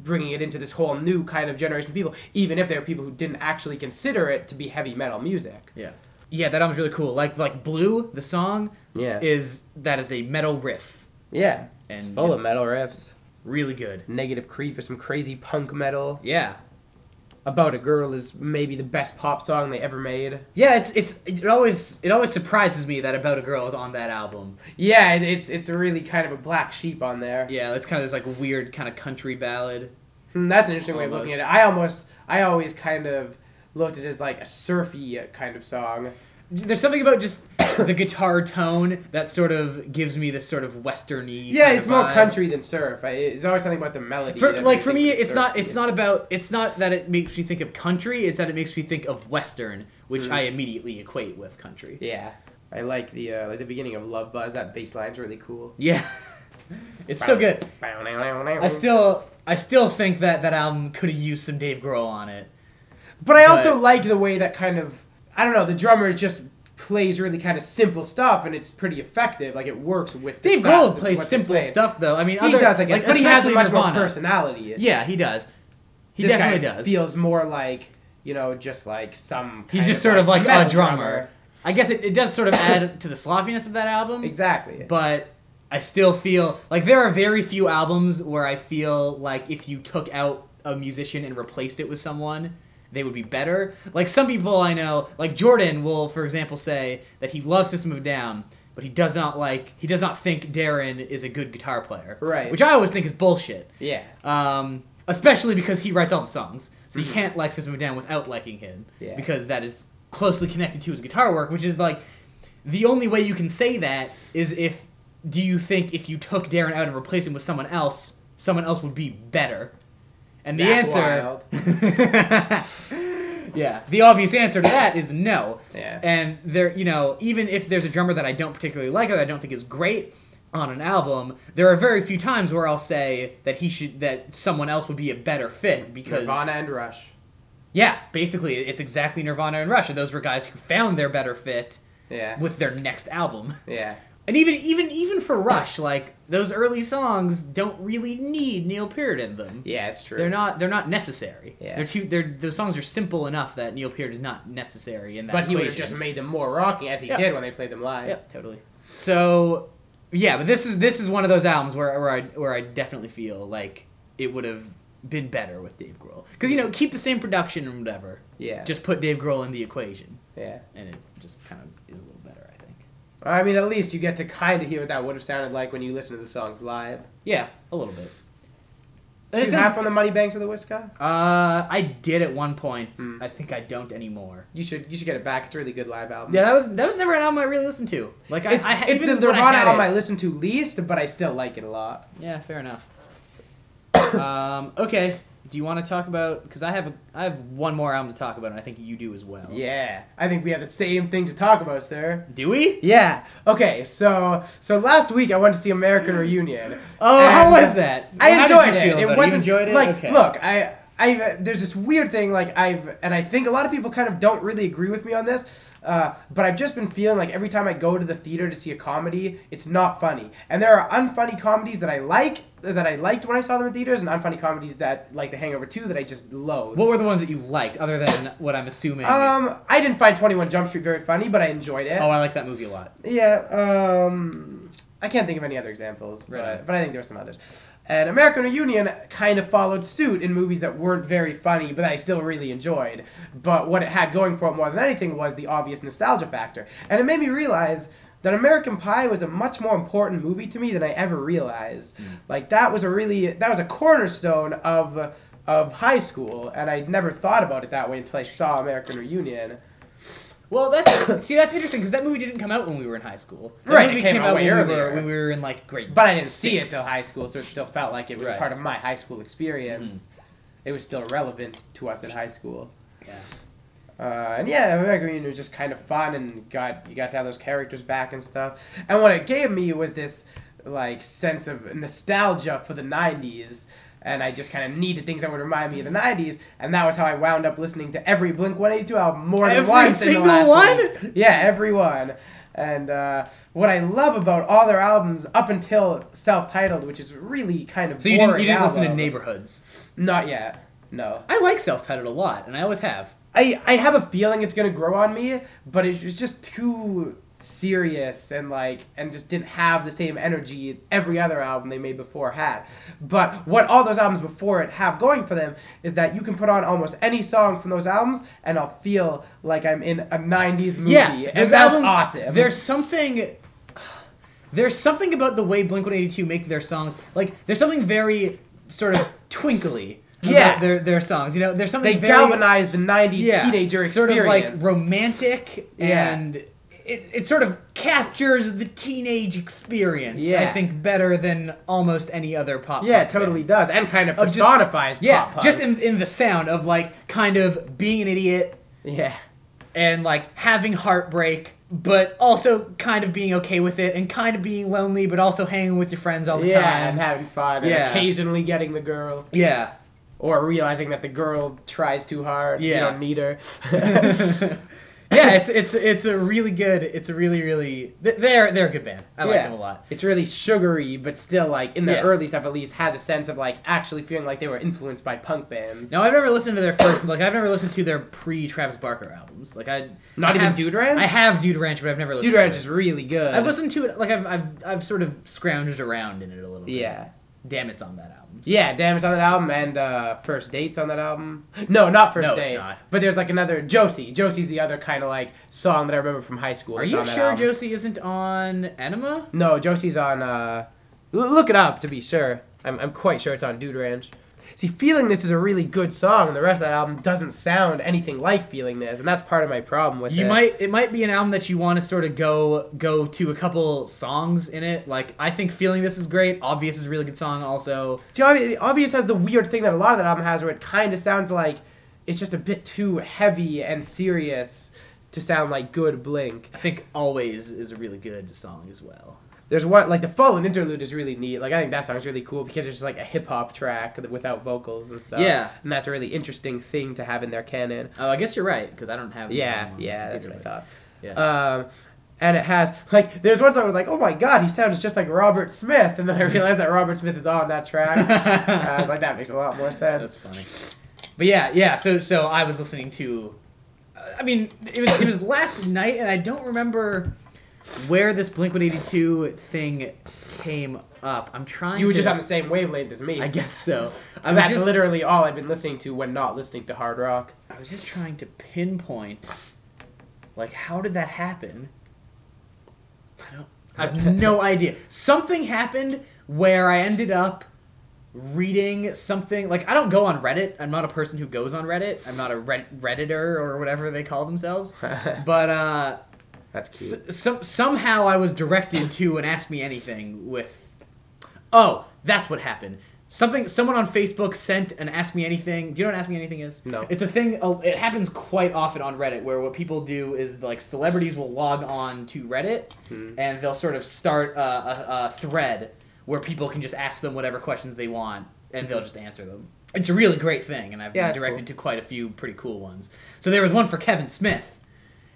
bringing it into this whole new kind of generation of people, even if they were people who didn't actually consider it to be heavy metal music. Yeah. Yeah, that album's really cool. Like Blue, the song, is a metal riff. Yeah. And it's full of metal riffs. Really good. Negative Creep is some crazy punk metal. Yeah. About a Girl is maybe the best pop song they ever made. Yeah, it always surprises me that About a Girl is on that album. Yeah, it's a really kind of a black sheep on there. Yeah, it's kind of this like weird kind of country ballad. That's an interesting way of looking at it. I always kind of looked at it as like a surfy kind of song. There's something about just the guitar tone that sort of gives me this sort of westerny. Yeah, it's more country than surf. It's always something about the melody. For me, it's not that it makes me think of country. It's that it makes me think of western, which I immediately equate with country. Yeah, I like the beginning of Love Buzz. That bass line's really cool. Yeah, it's so good. I still think that album could have used some Dave Grohl on it, but I also like the way that kind of. I don't know, the drummer just plays really kind of simple stuff, and it's pretty effective. Like, it works with the Dave Grohl plays simple stuff, though. I mean, he does, I guess, but he has a much more personality. Yeah, he does. He definitely does. Feels more like, you know, just like some. He's just sort of like a drummer. I guess it does sort of add to the sloppiness of that album. Exactly. But I still feel like there are very few albums where I feel like if you took out a musician and replaced it with someone, they would be better. Like, some people I know, like Jordan will, for example, say that he loves System of a Down, but he does not think Darren is a good guitar player. Right. Which I always think is bullshit. Yeah. Especially because he writes all the songs. So you can't like System of a Down without liking him. Yeah. Because that is closely connected to his guitar work, which is like, the only way you can say that is do you think if you took Darren out and replaced him with someone else would be better? And the obvious answer to that is no. Yeah. And there, you know, even if there's a drummer that I don't particularly like or that I don't think is great on an album, there are very few times where I'll say that someone else would be a better fit because Nirvana and Rush. Yeah, basically, it's exactly Nirvana and Rush, and those were guys who found their better fit with their next album. Yeah. And even for Rush, like, those early songs don't really need Neil Peart in them. Yeah, it's true. They're not necessary. Yeah. Those songs are simple enough that Neil Peart is not necessary in that equation. But he would have just made them more rocking as he did when they played them live. Yeah, totally. So, yeah, but this is one of those albums where I definitely feel like it would have been better with Dave Grohl. Because, you know, keep the same production and whatever. Yeah. Just put Dave Grohl in the equation. Yeah. And it just kind of is a little better. I mean, at least you get to kind of hear what that would have sounded like when you listen to the songs live. Yeah, a little bit. And you half on the Muddy Banks of the Wiska? I did at one point. I think I don't anymore. You should get it back. It's a really good live album. Yeah, that was never an album I really listened to. Like, it's the Nirvana album I listened to least, but I still like it a lot. Yeah, fair enough. Okay, Do you want to talk about? Because I have one more album to talk about, and I think you do as well. Yeah, I think we have the same thing to talk about, sir. Do we? Yeah. Okay. So last week I went to see American Reunion. Oh, how was that? I enjoyed it. Like, okay. Look, I there's this weird thing. Like, I think a lot of people kind of don't really agree with me on this. But I've just been feeling like every time I go to the theater to see a comedy, it's not funny. And there are unfunny comedies that I like, that I liked when I saw them in theaters, and unfunny comedies that, like The Hangover 2, that I just loathe. What were the ones that you liked, other than what I'm assuming? I didn't find 21 Jump Street very funny, but I enjoyed it. Oh, I like that movie a lot. Yeah, I can't think of any other examples, but I think there were some others. And American Reunion kind of followed suit in movies that weren't very funny, but I still really enjoyed. But what it had going for it more than anything was the obvious nostalgia factor. And it made me realize that American Pie was a much more important movie to me than I ever realized. Mm. Like, that was a cornerstone of high school, and I'd never thought about it that way until I saw American Reunion. Well, that's interesting, because that movie didn't come out when we were in high school. Right, it came out way earlier. When we were in, like, grade 6. But I didn't see it until high school, so it still felt like it was part of my high school experience. Mm-hmm. It was still relevant to us in high school. Yeah. And yeah, American Reunion was just kind of fun, and you got to have those characters back and stuff. And what it gave me was this, like, sense of nostalgia for the 90s. And I just kind of needed things that would remind me of the 90s. And that was how I wound up listening to every Blink-182 album more than once in the last one. Every single one? Yeah, every one. And what I love about all their albums up until Self-Titled, which is really kind of boring. So you didn't listen to Neighborhoods? Not yet, no. I like Self-Titled a lot, and I always have. I have a feeling it's going to grow on me, but it was just too serious and just didn't have the same energy every other album they made before had. But what all those albums before it have going for them is that you can put on almost any song from those albums and I'll feel like I'm in a 90s movie. Yeah, and that's awesome. There's something about the way Blink-182 make their songs. Like, there's something very sort of twinkly. Yeah, their songs, you know, there's something they galvanized the 90s teenager experience, sort of like romantic and It sort of captures the teenage experience, I think, better than almost any other pop punk. Yeah, it totally does. And kind of personifies pop punk. Just in the sound of, like, kind of being an idiot. Yeah. And, like, having heartbreak, but also kind of being okay with it, and kind of being lonely, but also hanging with your friends all the time. Yeah, and having fun, and occasionally getting the girl. Yeah. Or realizing that the girl tries too hard, you don't need her. Yeah, it's a really, really they're a good band. I like them a lot. It's really sugary, but still, like, in the early stuff at least, has a sense of, like, actually feeling like they were influenced by punk bands. No, I've never listened to their I've never listened to their pre-Travis Barker albums. Like, I have Dude Ranch? I have Dude Ranch, but I've never listened to it. Dude Ranch is really good. I've listened to it, like, I've sort of scrounged around in it a little bit. Yeah. Damn It's on that album. So yeah, Damn It's on that album, and First Date's on that album. No, not First Date. No, it's not. But there's, like, another, Josie. Josie's the other kind of, like, song that I remember from high school. Are you sure Josie isn't on Enema? No, Josie's on, look it up to be sure. I'm quite sure it's on Dude Ranch. See, Feeling This is a really good song, and the rest of that album doesn't sound anything like Feeling This, and that's part of my problem with it. It might be an album that you want to sort of go to a couple songs in it. Like, I think Feeling This is great. Obvious is a really good song also. See, Obvious has the weird thing that a lot of that album has, where it kind of sounds like it's just a bit too heavy and serious to sound like good Blink. I think Always is a really good song as well. There's one, like, the Fallen interlude is really neat. Like, I think that song's really cool because it's just, like, a hip-hop track without vocals and stuff. Yeah. And that's a really interesting thing to have in their canon. Oh, I guess you're right, because I don't have... Yeah, that's what I thought. Yeah. And it has, like, there's one song I was like, oh my god, he sounds just like Robert Smith. And then I realized that Robert Smith is on that track. I was like, that makes a lot more sense. That's funny. But yeah, so I was listening to... I mean, it was last night, and I don't remember where this Blink-182 thing came up. I'm trying to... You were just on the same wavelength as me. I guess so. That's literally all I've been listening to when not listening to hard rock. I was just trying to pinpoint, like, how did that happen? I have no idea. Something happened where I ended up reading something. Like, I don't go on Reddit. I'm not a person who goes on Reddit. I'm not a Redditor or whatever they call themselves. But, that's cute. Somehow I was directed to an Ask Me Anything with... Oh, that's what happened. Someone on Facebook sent an Ask Me Anything. Do you know what Ask Me Anything is? No. It's a thing, it happens quite often on Reddit, where what people do is, like, celebrities will log on to Reddit, and they'll sort of start a thread where people can just ask them whatever questions they want, and they'll just answer them. It's a really great thing, and I've been directed to quite a few pretty cool ones. So there was one for Kevin Smith,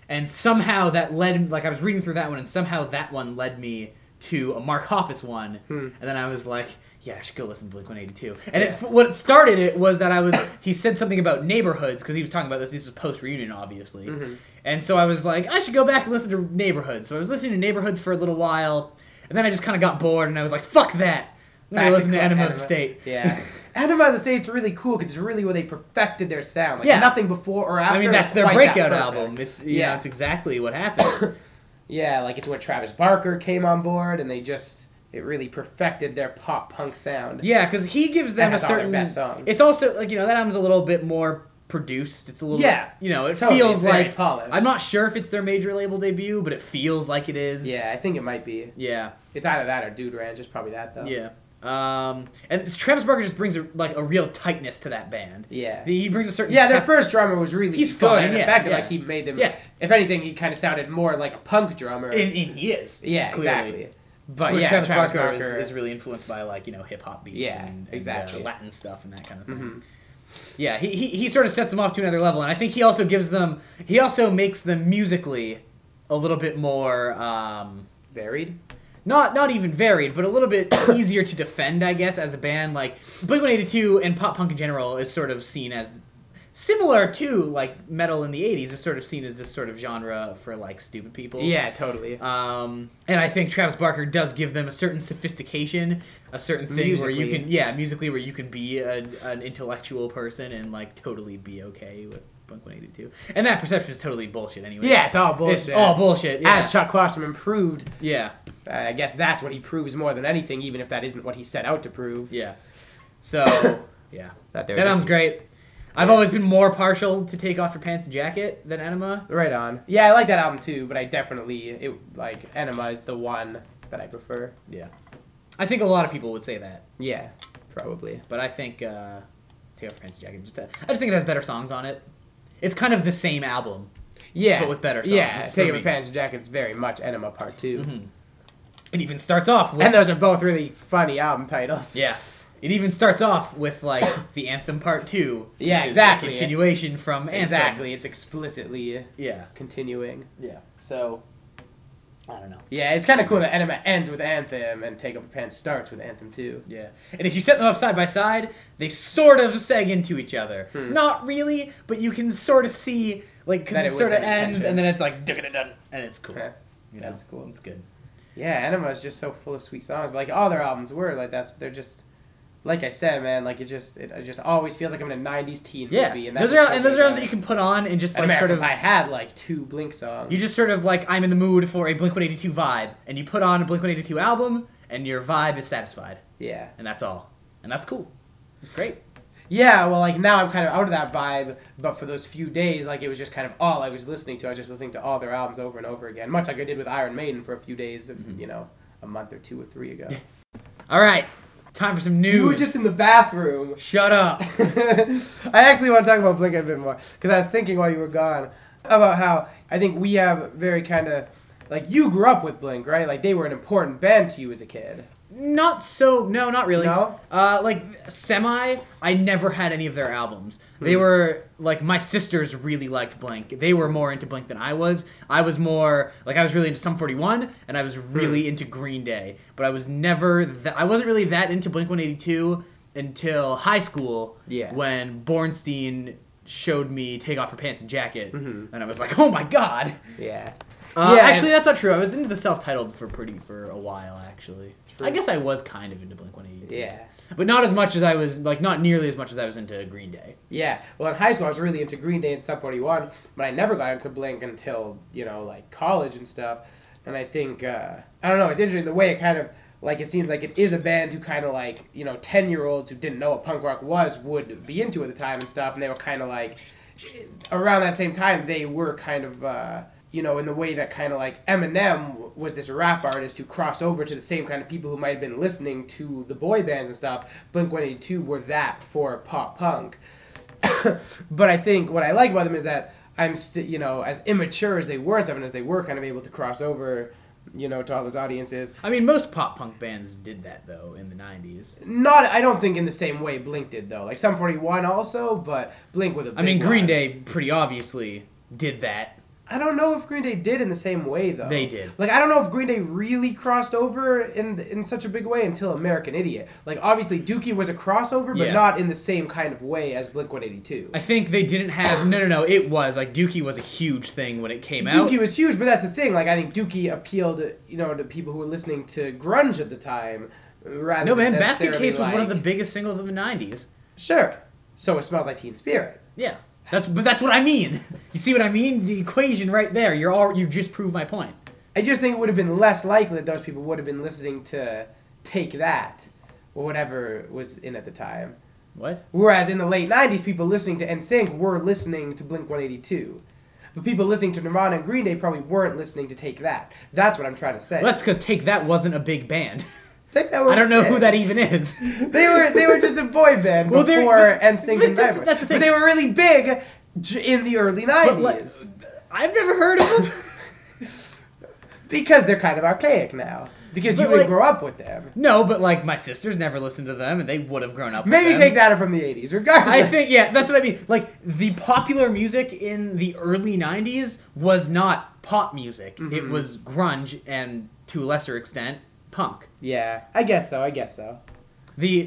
and somehow that led, like, I was reading through that one, and somehow that one led me to a Mark Hoppus one, and then I was like, yeah, I should go listen to Blink-182. And what started it was that he said something about Neighborhoods, because he was talking about this was post-reunion, obviously. Mm-hmm. And so I was like, I should go back and listen to Neighborhoods. So I was listening to Neighborhoods for a little while, and then I just kind of got bored, and I was like, fuck that. Let me listen to Enema of the State. Yeah. Enema of the State's really cool, because it's really where they perfected their sound. Like, nothing before or after. I mean, that's their breakout album. It's, you know, it's exactly what happened. Yeah, like, it's where Travis Barker came on board, and they just... It really perfected their pop punk sound. Yeah, because he gives them a certain... Best songs. It's also, like, you know, that album's a little bit more produced. It's a little... Yeah. You know, it feels like... polished. I'm not sure if it's their major label debut, but it feels like it is. Yeah, I think it might be. Yeah. It's either that or Dude Ranch. It's probably that, though. Yeah. And Travis Barker just brings a real tightness to that band. Yeah. He brings a certain... Yeah, their first drummer was really good. And in fact, like, he made them... Yeah. If anything, he kind of sounded more like a punk drummer. And he is. Yeah, clearly. Exactly. But Travis Barker is really influenced by, like, you know, hip-hop beats and Latin stuff and that kind of thing. Mm-hmm. Yeah, he sort of sets them off to another level, and I think he also gives them... He also makes them musically a little bit more... varied? Not even varied, but a little bit easier to defend, I guess, as a band. Like, Blink-182 and pop-punk in general is sort of seen as... Similar to, like, metal in the 80s is sort of seen as this sort of genre for, like, stupid people. Yeah, totally. And I think Travis Barker does give them a certain sophistication, a certain thing musically. Where you can... Yeah, musically, where you can be an intellectual person and, like, totally be okay with Blink-182. And that perception is totally bullshit anyway. Yeah, it's all bullshit. Yeah. As Chuck Klosterman proved. Yeah. I guess that's what he proves more than anything, even if that isn't what he set out to prove. Yeah. So, yeah. That sounds great. I've always been more partial to Take Off Your Pants and Jacket than Enema. Right on. Yeah, I like that album too, but I definitely, Enema is the one that I prefer. Yeah. I think a lot of people would say that. Yeah, probably. But I think Take Off Your Pants and Jacket, I just think it has better songs on it. It's kind of the same album. Yeah. But with better songs. Yeah, Take Off Your Pants and Jacket is very much Enema Part 2. Mm-hmm. It even starts off with... And those are both really funny album titles. Yeah. It even starts off with, like, the Anthem Part 2. Yeah, exactly. Which is a continuation from Anthem. Exactly. It's explicitly continuing. Yeah. So, I don't know. Yeah, it's kind of cool that Enema ends with Anthem and Take Off Your Pants starts with Anthem 2. Yeah. And if you set them up side by side, they sort of seg into each other. Not really, but you can sort of see, like, because it sort of ends and then it's like, dun-dun-dun, and it's cool. Yeah. You know? That's cool. It's good. Yeah, Enema is just so full of sweet songs. But, like, all their albums were, like, they're just... Like I said, man, like it just always feels like I'm in a '90s teen movie. And those are albums that you can put on and just, like, American sort of. I had like two Blink songs. You just sort of, like, I'm in the mood for a Blink-182 vibe, and you put on a Blink-182 album, and your vibe is satisfied. Yeah. And that's all, and that's cool. It's great. Yeah, well, like, now I'm kind of out of that vibe, but for those few days, like, it was just kind of all I was listening to. I was just listening to all their albums over and over again, much like I did with Iron Maiden for a few days, you know, a month or two or three ago. All right. Time for some news. You were just in the bathroom. Shut up. I actually want to talk about Blink a bit more, because I was thinking while you were gone about how I think we have very kind of, like, you grew up with Blink, right? Like, they were an important band to you as a kid. No, not really. No? Like, semi, I never had any of their albums. They were, like, my sisters really liked Blink. They were more into Blink than I was. I was more, like, I was really into Sum 41, and I was really into Green Day. But I was never, I wasn't really that into Blink-182 until high school, when Bornstein showed me Take Off Your Pants and Jacket, and I was like, oh my god! Yeah. Actually, that's not true. I was into the Self-Titled for a while, actually. True. I guess I was kind of into Blink-182. Yeah. But not as much as I was, like, not nearly as much as I was into Green Day. Yeah. Well, in high school, I was really into Green Day and Sum 41, but I never got into Blink until, you know, like, college and stuff. And I think, I don't know, it's interesting the way it kind of, like, it seems like it is a band who kind of, like, you know, 10-year-olds who didn't know what punk rock was would be into at the time and stuff, and they were kind of, like, around that same time, they were kind of, you know, in the way that kind of like Eminem was this rap artist who crossed over to the same kind of people who might have been listening to the boy bands and stuff, Blink-182 were that for pop punk. But I think what I like about them is that I'm still, you know, as immature as they were and stuff, and as they were kind of able to cross over, you know, to all those audiences. I mean, most pop punk bands did that, though, in the 90s. I don't think in the same way Blink did, though. Like, Sum 41 also, but Blink with a big one. I mean, Green Day pretty obviously did that. I don't know if Green Day did in the same way, though. They did. Like, I don't know if Green Day really crossed over in such a big way until American Idiot. Like, obviously, Dookie was a crossover, but not in the same kind of way as Blink-182. I think they didn't have... No, it was. Like, Dookie was a huge thing when it came out. Dookie was huge, but that's the thing. Like, I think Dookie appealed, you know, to people who were listening to grunge at the time, rather than necessarily Basket Case was one of the biggest singles of the 90s. Sure. So it Smells Like Teen Spirit. Yeah. But that's what I mean. You see what I mean? The equation right there. You just proved my point. I just think it would have been less likely that those people would have been listening to Take That or whatever was in at the time. What? Whereas in the late 90s, people listening to NSYNC were listening to Blink-182. But people listening to Nirvana and Green Day probably weren't listening to Take That. That's what I'm trying to say. Well, that's because Take That wasn't a big band. I don't know who that even is. They were just a boy band before NSYNC and Nirvana. That's the thing. But they were really big in the early 90s. I've never heard of them. Because they're kind of archaic now. Because you wouldn't grow up with them. No, but like my sisters never listened to them and they would have grown up with them. Maybe Take That from the 80s, regardless. I think, yeah, that's what I mean. Like the popular music in the early 90s was not pop music. Mm-hmm. It was grunge and to a lesser extent, punk. Yeah, I guess so. The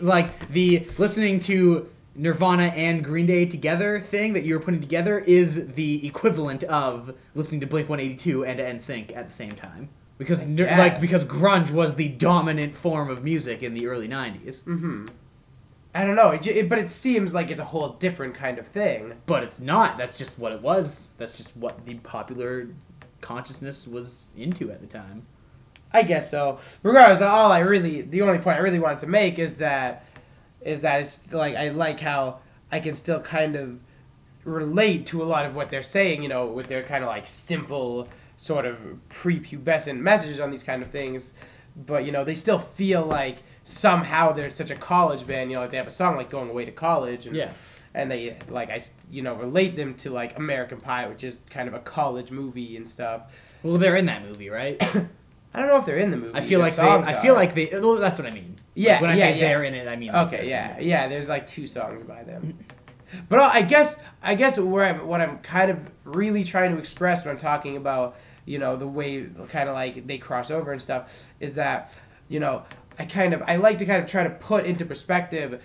listening to Nirvana and Green Day together thing that you were putting together is the equivalent of listening to Blink-182 and NSYNC at the same time. Because grunge was the dominant form of music in the early 90s. Mm-hmm. I don't know, but it seems like it's a whole different kind of thing. But it's not. That's just what it was. That's just what the popular consciousness was into at the time. I guess so. Regardless, the only point I really wanted to make is that it's like I like how I can still kind of relate to a lot of what they're saying, you know, with their kind of like simple sort of prepubescent messages on these kind of things, but you know, they still feel like somehow they're such a college band, you know, like they have a song like Going Away to College and and they like I you know relate them to like American Pie, which is kind of a college movie and stuff. Well, they're in that movie, right? I don't know if they're in the movie. I feel like they. That's what I mean. Yeah. Like when I say they're in it, I mean. Okay. Yeah. There's like two songs by them. But I guess what I'm kind of really trying to express when I'm talking about, you know, the way kind of like they cross over and stuff is that, you know, I like to kind of try to put into perspective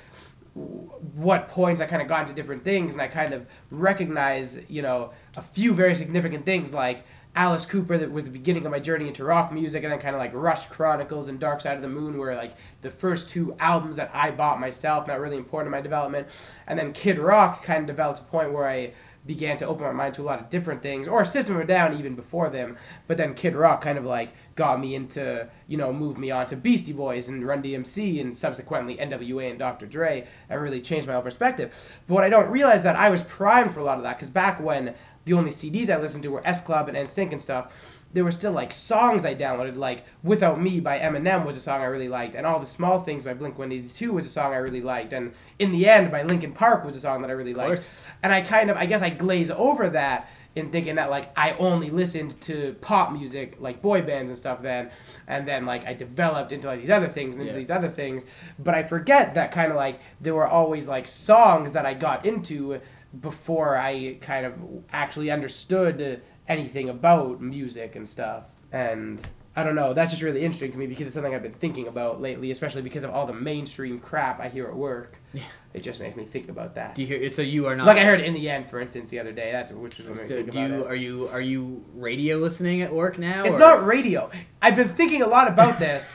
what points I kind of got into different things, and I kind of recognize, you know, a few very significant things like Alice Cooper, that was the beginning of my journey into rock music, and then kind of like Rush Chronicles and Dark Side of the Moon were like the first two albums that I bought myself, not really important in my development. And then Kid Rock kind of developed a point where I began to open my mind to a lot of different things, or System of a Down even before them. But then Kid Rock kind of like got me into, you know, moved me on to Beastie Boys and Run DMC and subsequently NWA and Dr. Dre, and really changed my whole perspective. But what I don't realize that I was primed for a lot of that, because back when the only CDs I listened to were S Club and NSYNC and stuff, there were still like songs I downloaded, like Without Me by Eminem was a song I really liked, and All the Small Things by Blink-182 was a song I really liked, and In the End by Linkin Park was a song that I really liked. And I guess I glaze over that in thinking that like I only listened to pop music, like boy bands and stuff then, and then like I developed into like these other things and into these other things, but I forget that kind of like there were always like songs that I got into before I kind of actually understood anything about music and stuff. And I don't know, that's just really interesting to me because it's something I've been thinking about lately, especially because of all the mainstream crap I hear at work. Yeah. It just makes me think about that. Do you hear? So you are not... Like I heard In the End, for instance, the other day, which is what made me think about it. Are you radio listening at work now? It's not radio. I've been thinking a lot about this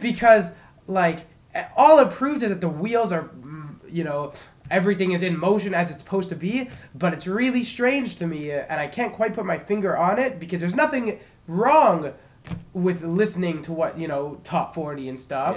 because like all it proves is that the wheels are, you know, everything is in motion as it's supposed to be, but it's really strange to me, and I can't quite put my finger on it, because there's nothing wrong with listening to what, you know, Top 40 and stuff.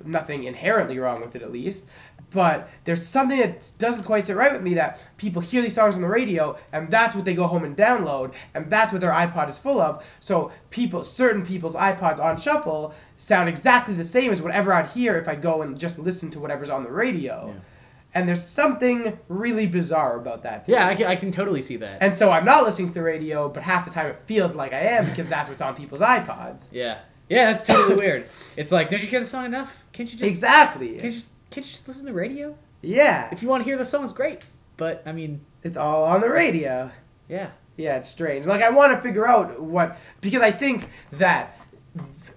Yeah. Nothing inherently wrong with it, at least. But there's something that doesn't quite sit right with me that people hear these songs on the radio, and that's what they go home and download, and that's what their iPod is full of. So people, certain people's iPods on shuffle sound exactly the same as whatever I'd hear if I go and just listen to whatever's on the radio. Yeah. And there's something really bizarre about that. Yeah, I can totally see that. And so I'm not listening to the radio, but half the time it feels like I am because that's what's on people's iPods. Yeah. Yeah, that's totally weird. It's like, don't you hear the song enough? Can't you just... Exactly. Can't you just listen to the radio? Yeah. If you want to hear the songs, great. But, I mean... It's all on the radio. Yeah. Yeah, it's strange. Like, I want to figure out what... Because I think that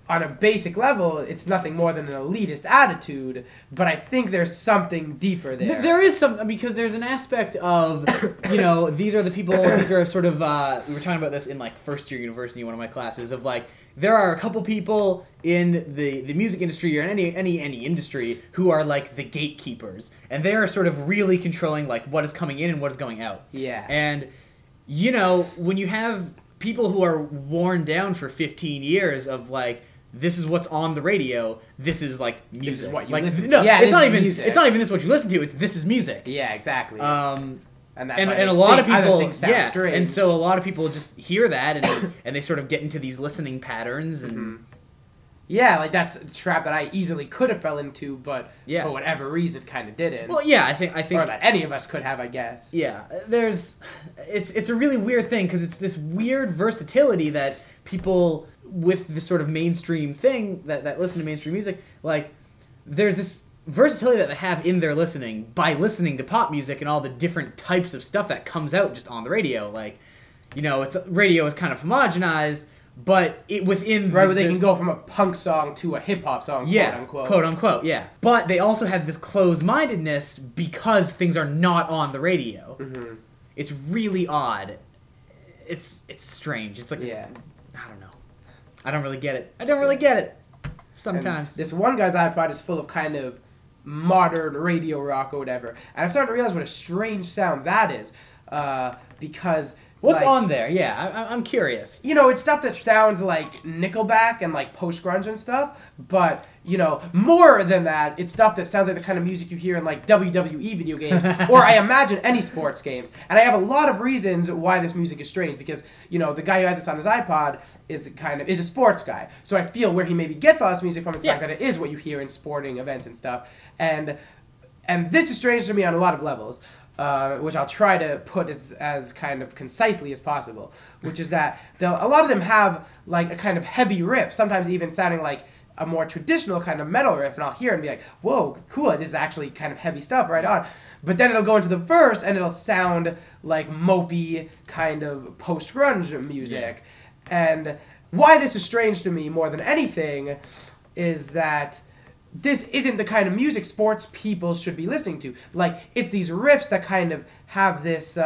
on a basic level, it's nothing more than an elitist attitude, but I think there's something deeper there. There is something, because there's an aspect of, you know, these are the people, these are sort of... we were talking about this in, like, first-year university in one of my classes, of, like... There are a couple people in the music industry or in any industry who are like the gatekeepers, and they are sort of really controlling like what is coming in and what is going out. Yeah. And you know, when you have people who are worn down for 15 years of like this is what's on the radio, this is like music. This is what you like, listen to. No, yeah, it's not even music. It's not even this is what you listen to, it's this is music. Yeah, exactly. And that's and a lot of people, yeah. Strange. And so a lot of people just hear that and they sort of get into these listening patterns and mm-hmm. yeah, like that's a trap that I easily could have fell into, but yeah. for whatever reason, kind of didn't. Well, yeah, I think or that any of us could have, I guess. Yeah, it's a really weird thing because it's this weird versatility that people with this sort of mainstream thing that listen to mainstream music, like there's this. Versatility that they have in their listening by listening to pop music and all the different types of stuff that comes out just on the radio. Like, you know, it's radio is kind of homogenized, but it within right where they can go from a punk song to a hip hop song, yeah, quote unquote, yeah. But they also have this closed-mindedness because things are not on the radio. Mm-hmm. It's really odd. It's strange. It's like yeah. I don't know. I don't really get it. Sometimes and this one guy's iPod is full of kind of modern radio rock or whatever. And I've started to realize what a strange sound that is. Because... What's like, on there? Yeah, I'm curious. You know, it's stuff that sounds like Nickelback and like post-grunge and stuff. But, you know, more than that, it's stuff that sounds like the kind of music you hear in like WWE video games. Or I imagine any sports games. And I have a lot of reasons why this music is strange. Because, you know, the guy who has this on his iPod is a sports guy. So I feel where he maybe gets all this music from is the fact that it is what you hear in sporting events and stuff. And this is strange to me on a lot of levels. Which I'll try to put as kind of concisely as possible, which is that a lot of them have like a kind of heavy riff, sometimes even sounding like a more traditional kind of metal riff, and I'll hear it and be like, whoa, cool, this is actually kind of heavy stuff right on. But then it'll go into the verse and it'll sound like mopey kind of post-grunge music. Yeah. And why this is strange to me more than anything is that this isn't the kind of music sports people should be listening to. Like, it's these riffs that kind of have this,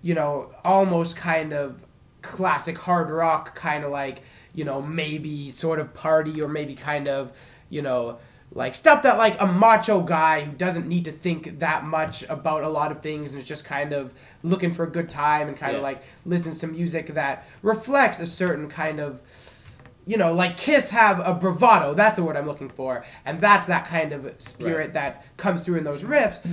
you know, almost kind of classic hard rock kind of like, you know, maybe sort of party or maybe kind of, you know, like stuff that like a macho guy who doesn't need to think that much about a lot of things and is just kind of looking for a good time and kind of like listens to music that reflects a certain kind of... You know, like Kiss have a bravado. That's the word I'm looking for. And that's that kind of spirit that comes through in those riffs.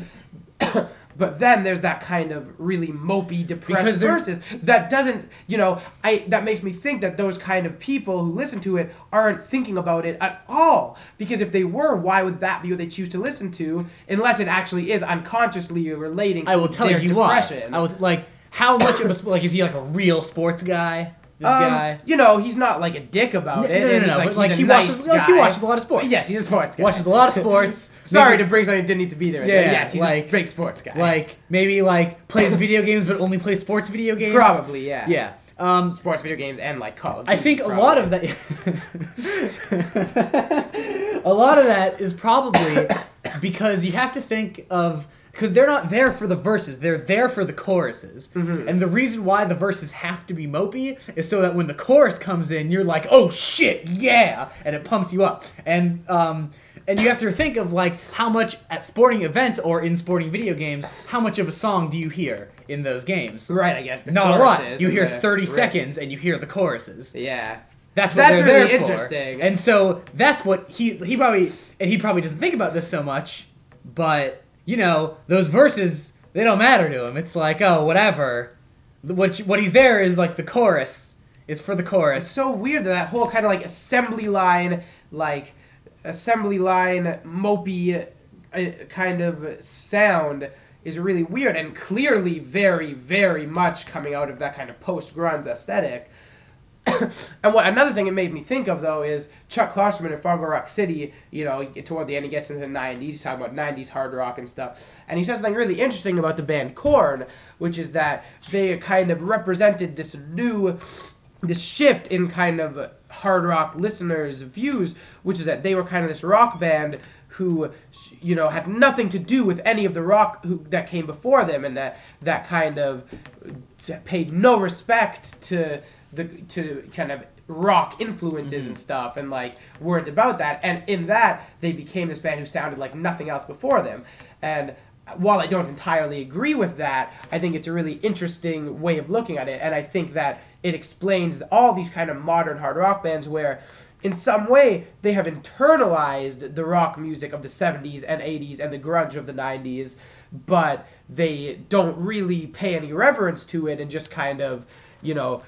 But then there's that kind of really mopey, depressed verses that doesn't, you know, that makes me think that those kind of people who listen to it aren't thinking about it at all. Because if they were, why would that be what they choose to listen to unless it actually is unconsciously relating to their depression? I will tell you why. How much of a, like, is he like a real sports guy? This guy. You know, he's not like a dick about it. He watches a lot of sports. Yes, he's a sports guy. Watches a lot of sports. Sorry to bring something that didn't need to be there. Yes, he's like, a big sports guy. Like, maybe like plays video games but only plays sports video games. Probably, yeah. Yeah. Sports video games and like Call of Duty. I think a lot of that... A lot of that is probably because you have to think of... Because they're not there for the verses. They're there for the choruses. Mm-hmm. And the reason why the verses have to be mopey is so that when the chorus comes in, you're like, oh, shit, yeah! And it pumps you up. And you have to think of, like, how much at sporting events or in sporting video games, how much of a song do you hear in those games? Right, I guess. Not a lot. You hear 30 seconds and you hear the choruses. Yeah. That's really interesting. And so that's what he probably doesn't think about this so much. But, you know, those verses, they don't matter to him. It's like, oh, whatever. What he's there is like the chorus. It's for the chorus. It's so weird that whole kind of like assembly line mopey kind of sound is really weird and clearly very, very much coming out of that kind of post-grunge aesthetic. And what another thing it made me think of, though, is Chuck Klosterman in Fargo Rock City, you know, toward the end, he gets into the 90s, he's talking about 90s hard rock and stuff, and he says something really interesting about the band Korn, which is that they kind of represented this shift in kind of hard rock listeners' views, which is that they were kind of this rock band who, you know, had nothing to do with any of the rock that came before them, and that kind of paid no respect to kind of rock influences and stuff, and like weren't about that. And in that, they became this band who sounded like nothing else before them. And while I don't entirely agree with that, I think it's a really interesting way of looking at it. And I think that it explains all these kind of modern hard rock bands where, in some way, they have internalized the rock music of the 70s and 80s and the grunge of the 90s, but they don't really pay any reverence to it and just kind of, you know,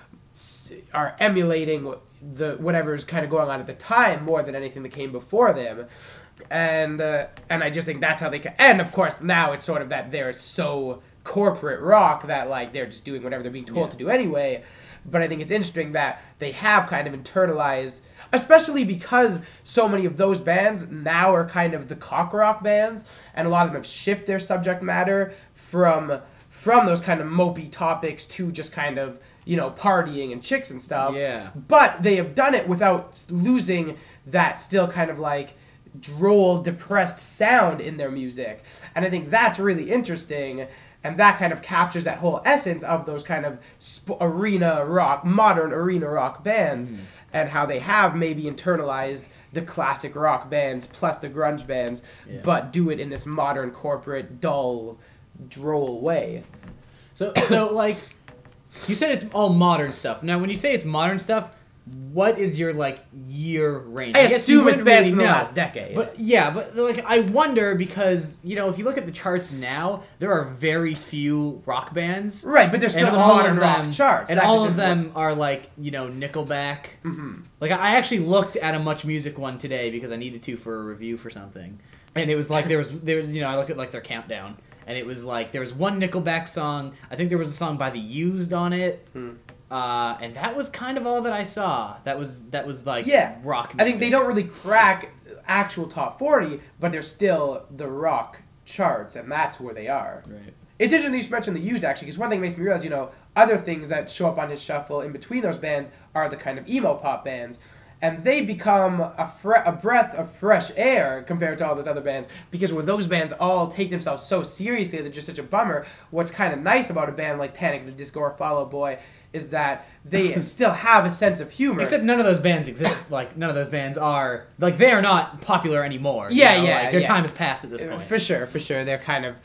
are emulating the whatever's kind of going on at the time more than anything that came before them. And I just think that's how they can. And, of course, now it's sort of that they're so corporate rock that, like, they're just doing whatever they're being told to do anyway. But I think it's interesting that they have kind of internalized, especially because so many of those bands now are kind of the cock rock bands, and a lot of them have shifted their subject matter from those kind of mopey topics to just kind of, you know, partying and chicks and stuff. Yeah. But they have done it without losing that still kind of like droll, depressed sound in their music. And I think that's really interesting. And that kind of captures that whole essence of those kind of arena rock, modern arena rock bands, and how they have maybe internalized the classic rock bands plus the grunge bands, but do it in this modern, corporate, dull, droll way. So like, you said it's all modern stuff. Now, when you say it's modern stuff, what is your, like, year range? I assume it's bands from the last decade. But yeah, but, like, I wonder because, you know, if you look at the charts now, there are very few rock bands. Right, but there's still the modern rock charts. And all of them are, like, you know, Nickelback. Mm-hmm. Like, I actually looked at a Much Music one today because I needed to for a review for something. And it was, like, there was you know, I looked at, like, their countdown. And it was, like, there was one Nickelback song. I think there was a song by The Used on it. Mm. And that was kind of all that I saw. That was like rock music. I think they don't really crack actual top 40, but they're still the rock charts, and that's where they are. Right. It's interesting that you mentioned The Used, actually, because one thing makes me realize, you know, other things that show up on his shuffle in between those bands are the kind of emo pop bands. And they become a breath of fresh air compared to all those other bands, because when those bands all take themselves so seriously, they're just such a bummer. What's kind of nice about a band like Panic! At the Disco or Fall Out Boy is that they still have a sense of humor. Except none of those bands exist. Like, none of those bands are, like, they are not popular anymore. Yeah, you know? Like, their time has passed at this point. For sure. They're kind of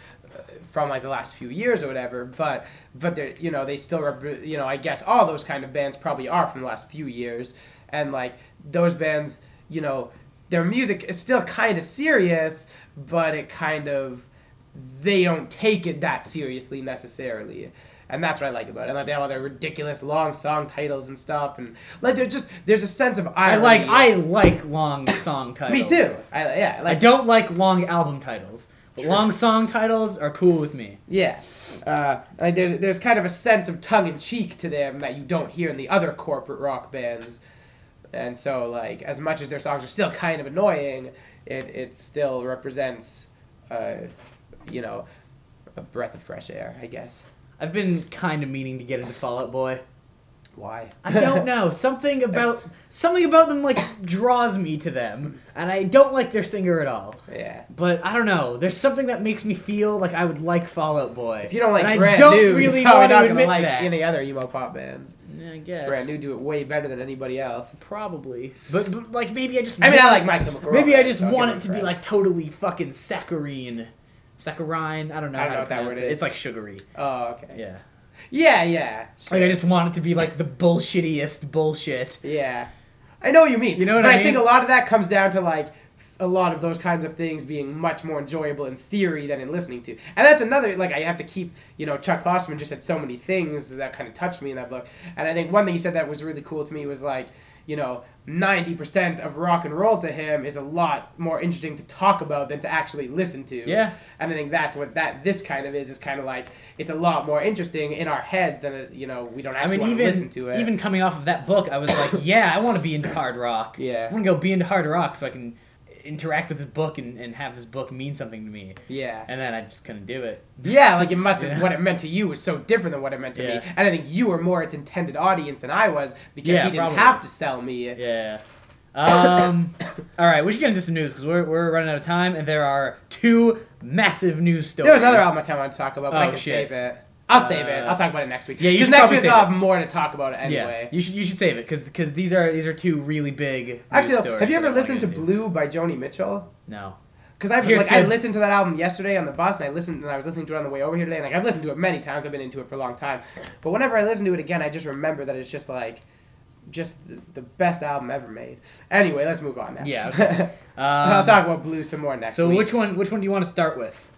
from, like, the last few years or whatever, but they're, you know, they still, you know, I guess all those kind of bands probably are from the last few years. And, like, those bands, you know, their music is still kind of serious, but it kind of, they don't take it that seriously necessarily. And that's what I like about it. And, like, they have all their ridiculous long song titles and stuff. And, like, there's a sense of irony. I like long song titles. Me too. I don't like long album titles. But long song titles are cool with me. Yeah. Like, there's kind of a sense of tongue-in-cheek to them that you don't hear in the other corporate rock bands. And so, like, as much as their songs are still kind of annoying, it still represents, you know, a breath of fresh air, I guess. I've been kind of meaning to get into Fall Out Boy. Why? I don't know. Something about them, like, draws me to them, and I don't like their singer at all. Yeah. But I don't know. There's something that makes me feel like I would like Fall Out Boy. If you don't like Brand New, really you're probably not going to like any other emo pop bands. Yeah, I guess. Brand New do it way better than anybody else. Probably. But like, maybe I just... I like My Chemical Romance. Maybe I just want it to be, like, totally fucking saccharine. Saccharine? I don't know what that word is. It's, like, sugary. Oh, okay. Yeah. Yeah. Sure. Like, I just want it to be, like, the bullshittiest bullshit. Yeah. I know what you mean. You know what I mean? But I think a lot of that comes down to, like, a lot of those kinds of things being much more enjoyable in theory than in listening to. And that's another, like, I have to keep, you know, Chuck Klosterman just said so many things that kind of touched me in that book. And I think one thing he said that was really cool to me was, like, you know, 90% of rock and roll to him is a lot more interesting to talk about than to actually listen to. Yeah. And I think that's what this kind of is kind of like, it's a lot more interesting in our heads than, you know, we don't actually want to listen to it. Even coming off of that book, I was like, yeah, I want to be into hard rock. Yeah. I want to go be into hard rock so I can interact with this book and have this book mean something to me. Yeah. And then I just couldn't do it. Yeah, like it mustn't. Yeah. What it meant to you was so different than what it meant to me. And I think you were more its intended audience than I was because he didn't have to sell me it. Yeah. All right, we should get into some news because we're running out of time and there are two massive news stories. There was another album I kind of want to talk about, but I can save it. I'll save it. I'll talk about it next week. Yeah, you should probably save it. Because next week I'll have more to talk about it anyway. Yeah, you should save it because these are two really big. Actually, stories. Have you ever listened to Blue by Joni Mitchell? No. Because I listened to that album yesterday on the bus, and I was listening to it on the way over here today, and like I've listened to it many times. I've been into it for a long time, but whenever I listen to it again, I just remember that it's just like, just the best album ever made. Anyway, let's move on now. Yeah. Okay. I'll talk about Blue some more next week. So which one do you want to start with?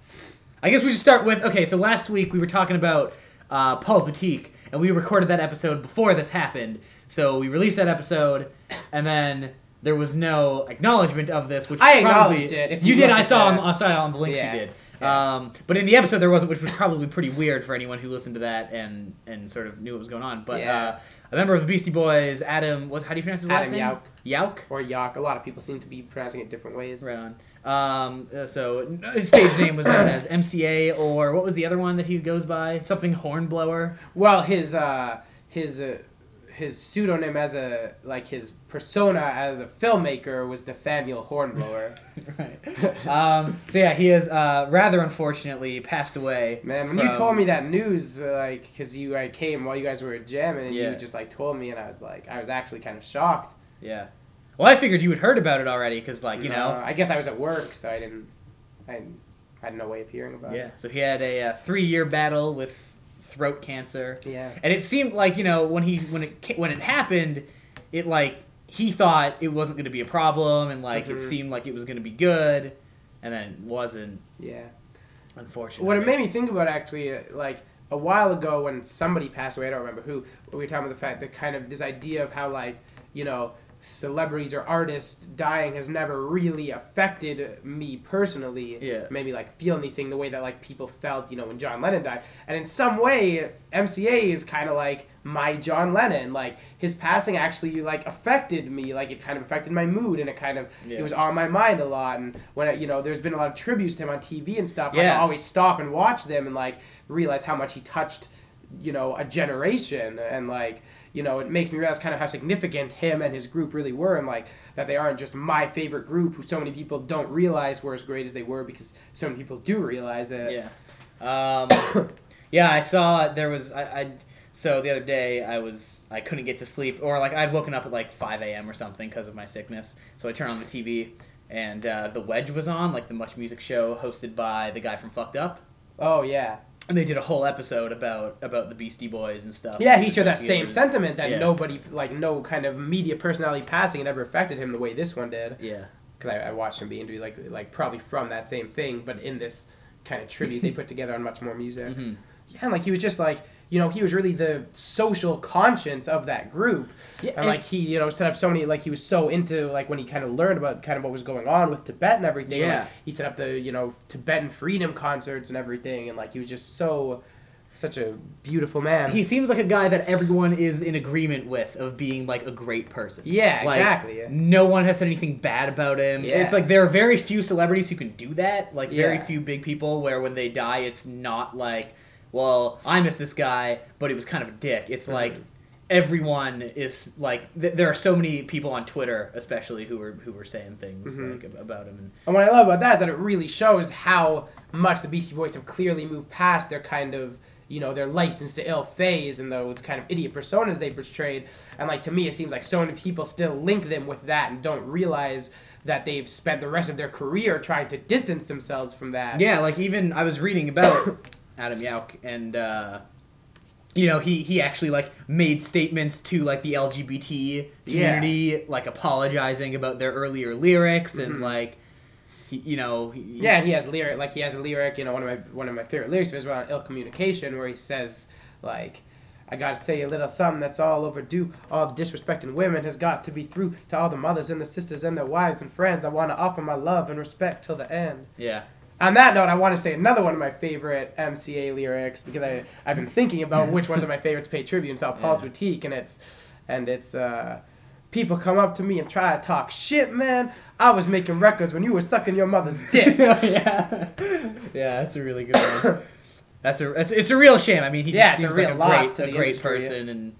I guess we should start with, okay, so last week we were talking about Paul's Boutique, and we recorded that episode before this happened. So we released that episode, and then there was no acknowledgement of this, which I probably... acknowledged it. If you did, I saw on the links you did. Yeah. But in the episode there wasn't, which was probably pretty weird for anyone who listened to that and sort of knew what was going on. But a member of the Beastie Boys, Adam... how do you pronounce his last name? Adam Yauch. Yauch? Or Yauch. A lot of people seem to be pronouncing it different ways. Right on. So his stage name was known as MCA, or what was the other one that he goes by? Something Hornblower. Well, his pseudonym as a, like, his persona as a filmmaker was Nathaniel Hornblower. Right. So yeah, he has rather unfortunately passed away. Man, when you told me that news, like, cause I came while you guys were jamming, and you just like told me, and I was actually kind of shocked. Yeah. Well, I figured you had heard about it already, because, like, you know... I guess I was at work, so I had no way of hearing about it. Yeah, so he had a 3-year battle with throat cancer. Yeah. And it seemed like, you know, when it happened, it, like, he thought it wasn't going to be a problem, and, like, it seemed like it was going to be good, and then it wasn't. Yeah. Unfortunately. What it made me think about, actually, like, a while ago when somebody passed away, I don't remember who, we were talking about the fact that kind of this idea of how, like, you know... celebrities or artists dying has never really affected me personally. Yeah. Maybe like feel anything the way that like people felt, you know, when John Lennon died. And in some way, MCA is kind of like my John Lennon. Like his passing actually like affected me. Like it kind of affected my mood, and it kind of it was on my mind a lot. And when you know, there's been a lot of tributes to him on TV and stuff. Yeah. Like, I always stop and watch them and like realize how much he touched, you know, a generation and like. You know, it makes me realize kind of how significant him and his group really were, and like that they aren't just my favorite group who so many people don't realize were as great as they were because so many people do realize it. Yeah. Yeah, I saw there was so the other day I couldn't get to sleep, or like I'd woken up at like 5 a.m. or something because of my sickness. So I turned on the TV and The Wedge was on, like the Much Music show hosted by the guy from Fucked Up. Oh yeah. And they did a whole episode about the Beastie Boys and stuff. Yeah, he showed that same sentiment that nobody, like, no kind of media personality passing had ever affected him the way this one did. Yeah. Because I watched him be interviewed, like probably from that same thing, but in this kind of tribute they put together on Much More Music. Mm-hmm. Yeah, and, like, he was just, like, you know, he was really the social conscience of that group. Yeah, and, like, he, you know, set up so many, like, he was so into, like, when he kind of learned about kind of what was going on with Tibet and everything. Yeah. Like, he set up the, you know, Tibetan freedom concerts and everything. And, like, he was just such a beautiful man. He seems like a guy that everyone is in agreement with of being, like, a great person. Yeah, like, exactly. Yeah. No one has said anything bad about him. Yeah. It's like there are very few celebrities who can do that. Like, very few big people where when they die, it's not like... well, I miss this guy, but he was kind of a dick. It's like everyone is like there are so many people on Twitter, especially who were saying things like about him. And what I love about that is that it really shows how much the Beastie Boys have clearly moved past their kind of, you know, their license to ill phase and those kind of idiot personas they portrayed. And like to me, it seems like so many people still link them with that and don't realize that they've spent the rest of their career trying to distance themselves from that. Yeah, like even I was reading about Adam Yauch, and you know, he actually like made statements to like the LGBT community, like apologizing about their earlier lyrics and like He has lyric, like he has a lyric, you know, one of my favorite lyrics is about ill communication, where he says, like, I gotta say a little something that's all overdue. All the disrespecting women has got to be through. To all the mothers and the sisters and their wives and friends, I want to offer my love and respect till the end. Yeah. On that note, I want to say another one of my favorite MCA lyrics, because I've been thinking about which ones are my favorites pay tribute to Paul's Boutique, and it's people come up to me and try to talk shit, man. I was making records when you were sucking your mother's dick. Yeah, that's a really good one. It's a real shame. I mean, he just seems like a great person, and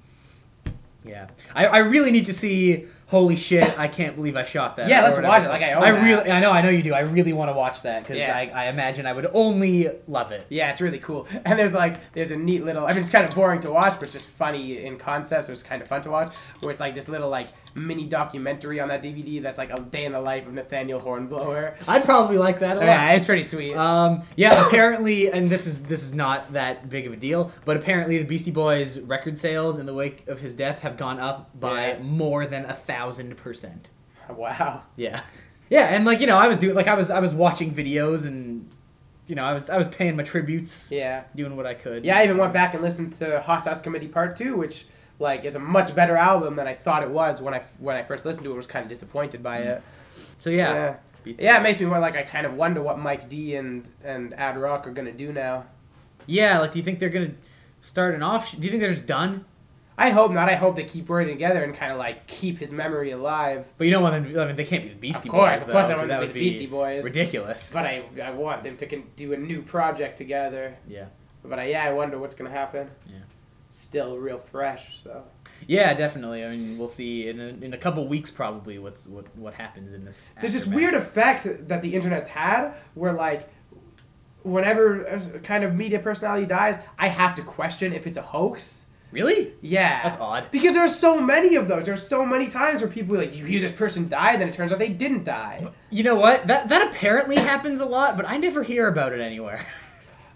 yeah, I really need to see. Holy shit! I can't believe I shot that. Yeah, let's watch it. Like I own that. I know you do. I really want to watch that because I imagine I would only love it. Yeah, it's really cool. And there's a neat little. I mean, it's kind of boring to watch, but it's just funny in concept, so it's kind of fun to watch. Where it's like this little mini documentary on that DVD that's like a day in the life of Nathaniel Hornblower. I'd probably like that a lot. Yeah, it's pretty sweet. Apparently, and this is not that big of a deal, but apparently the Beastie Boys record sales in the wake of his death have gone up by more than 1,000%. Wow. Yeah, and I was watching videos, and I was paying my tributes. Yeah. Doing what I could. Yeah, I even went back and listened to Hot Sauce Committee Part 2, which is a much better album than I thought it was when I first listened to it. I was kind of disappointed by it. So yeah, it makes me more I kind of wonder what Mike D and Ad Rock are gonna do now. Yeah, do you think they're gonna start an off? Do you think they're just done? I hope not. I hope they keep working together and kind of keep his memory alive. But you don't want them. I mean, they can't be the Beastie Boys. Of course, I want them to be the Beastie Boys. Ridiculous. But I want them to do a new project together. Yeah. But I wonder what's gonna happen. Yeah. Still real fresh, so. Yeah, definitely. I mean, we'll see in a couple weeks probably what happens in this. There's this weird effect that the internet's had where whenever a kind of media personality dies, I have to question if it's a hoax. Really? Yeah. That's odd. Because there are so many of those. There are so many times where people you hear this person die, then it turns out they didn't die. But you know what? That apparently happens a lot, but I never hear about it anywhere.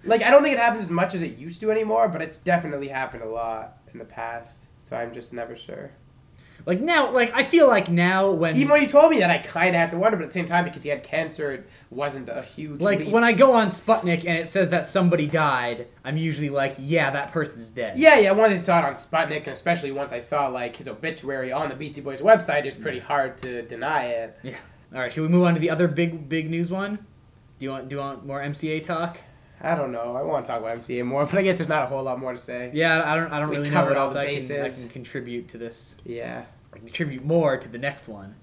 I don't think it happens as much as it used to anymore, but it's definitely happened a lot in the past, so I'm just never sure. I feel now when... Even when he told me that, I kind of had to wonder, but at the same time, because he had cancer, it wasn't a huge leap. When I go on Sputnik and it says that somebody died, I'm usually that person's dead. Yeah, once I saw it on Sputnik, and especially once I saw, his obituary on the Beastie Boys website, it's pretty hard to deny it. Yeah. All right, should we move on to the other big news one? Do you want more MCA talk? I don't know. I want to talk about MCA more, but I guess there's not a whole lot more to say. Yeah, I don't really know what else I can contribute to this. Yeah. I can contribute more to the next one.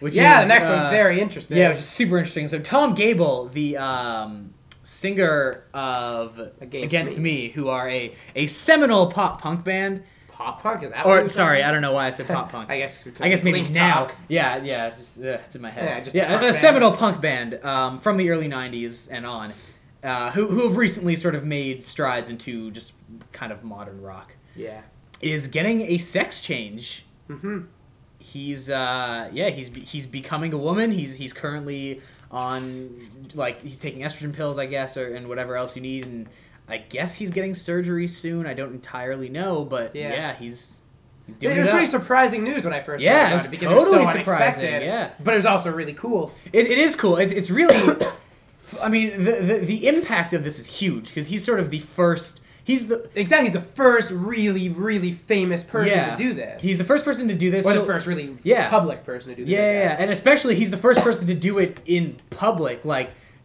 The next one's very interesting. Yeah, which is super interesting. So Tom Gabel, the singer of Against Me, who are a seminal pop-punk band. Pop-punk? Is that what you're sorry, talking? I don't know why I said pop-punk. I guess maybe now. Talk. Yeah, it's in my head. A seminal punk band from the early 90s and on. Who have recently sort of made strides into just kind of modern rock. Yeah. Is getting a sex change. Mm-hmm. He's becoming a woman. He's currently on, he's taking estrogen pills, I guess, and whatever else you need. And I guess he's getting surgery soon. I don't entirely know, but he's doing it. It was pretty surprising news when I first heard about it because it was so unexpected. Yeah. But it was also really cool. It is cool. It's really... I mean, the impact of this is huge because he's sort of the first. He's the first really, really famous person to do this. He's the first person to do this, or the first really public person to do this. Yeah, and especially he's the first person to do it in public,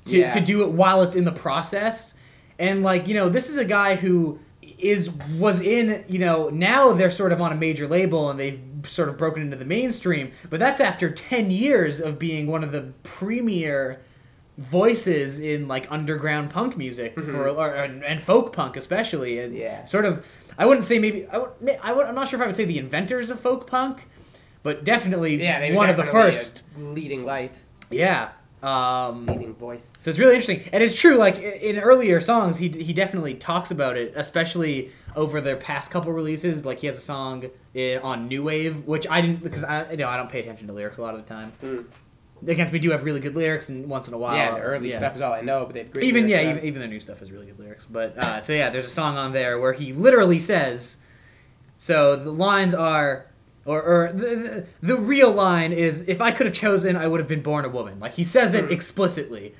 to do it while it's in the process. And this is a guy who was in. Now they're sort of on a major label and they've sort of broken into the mainstream, but that's after 10 years of being one of the premier voices in underground punk music and folk punk especially, and sort of I wouldn't say I'm not sure if I would say the inventors of folk punk, but definitely one of the first leading light. Leading voice. So it's really interesting, and it's true. In earlier songs, he definitely talks about it, especially over their past couple releases. He has a song on New Wave, which I didn't because I don't pay attention to lyrics a lot of the time. Mm. Against Me do have really good lyrics, and once in a while... Yeah, the early stuff is all I know, but they have great lyrics. Even their new stuff is really good lyrics. But, there's a song on there where he literally says... So, the lines are, Or the real line is, if I could have chosen, I would have been born a woman. Like, he says it explicitly.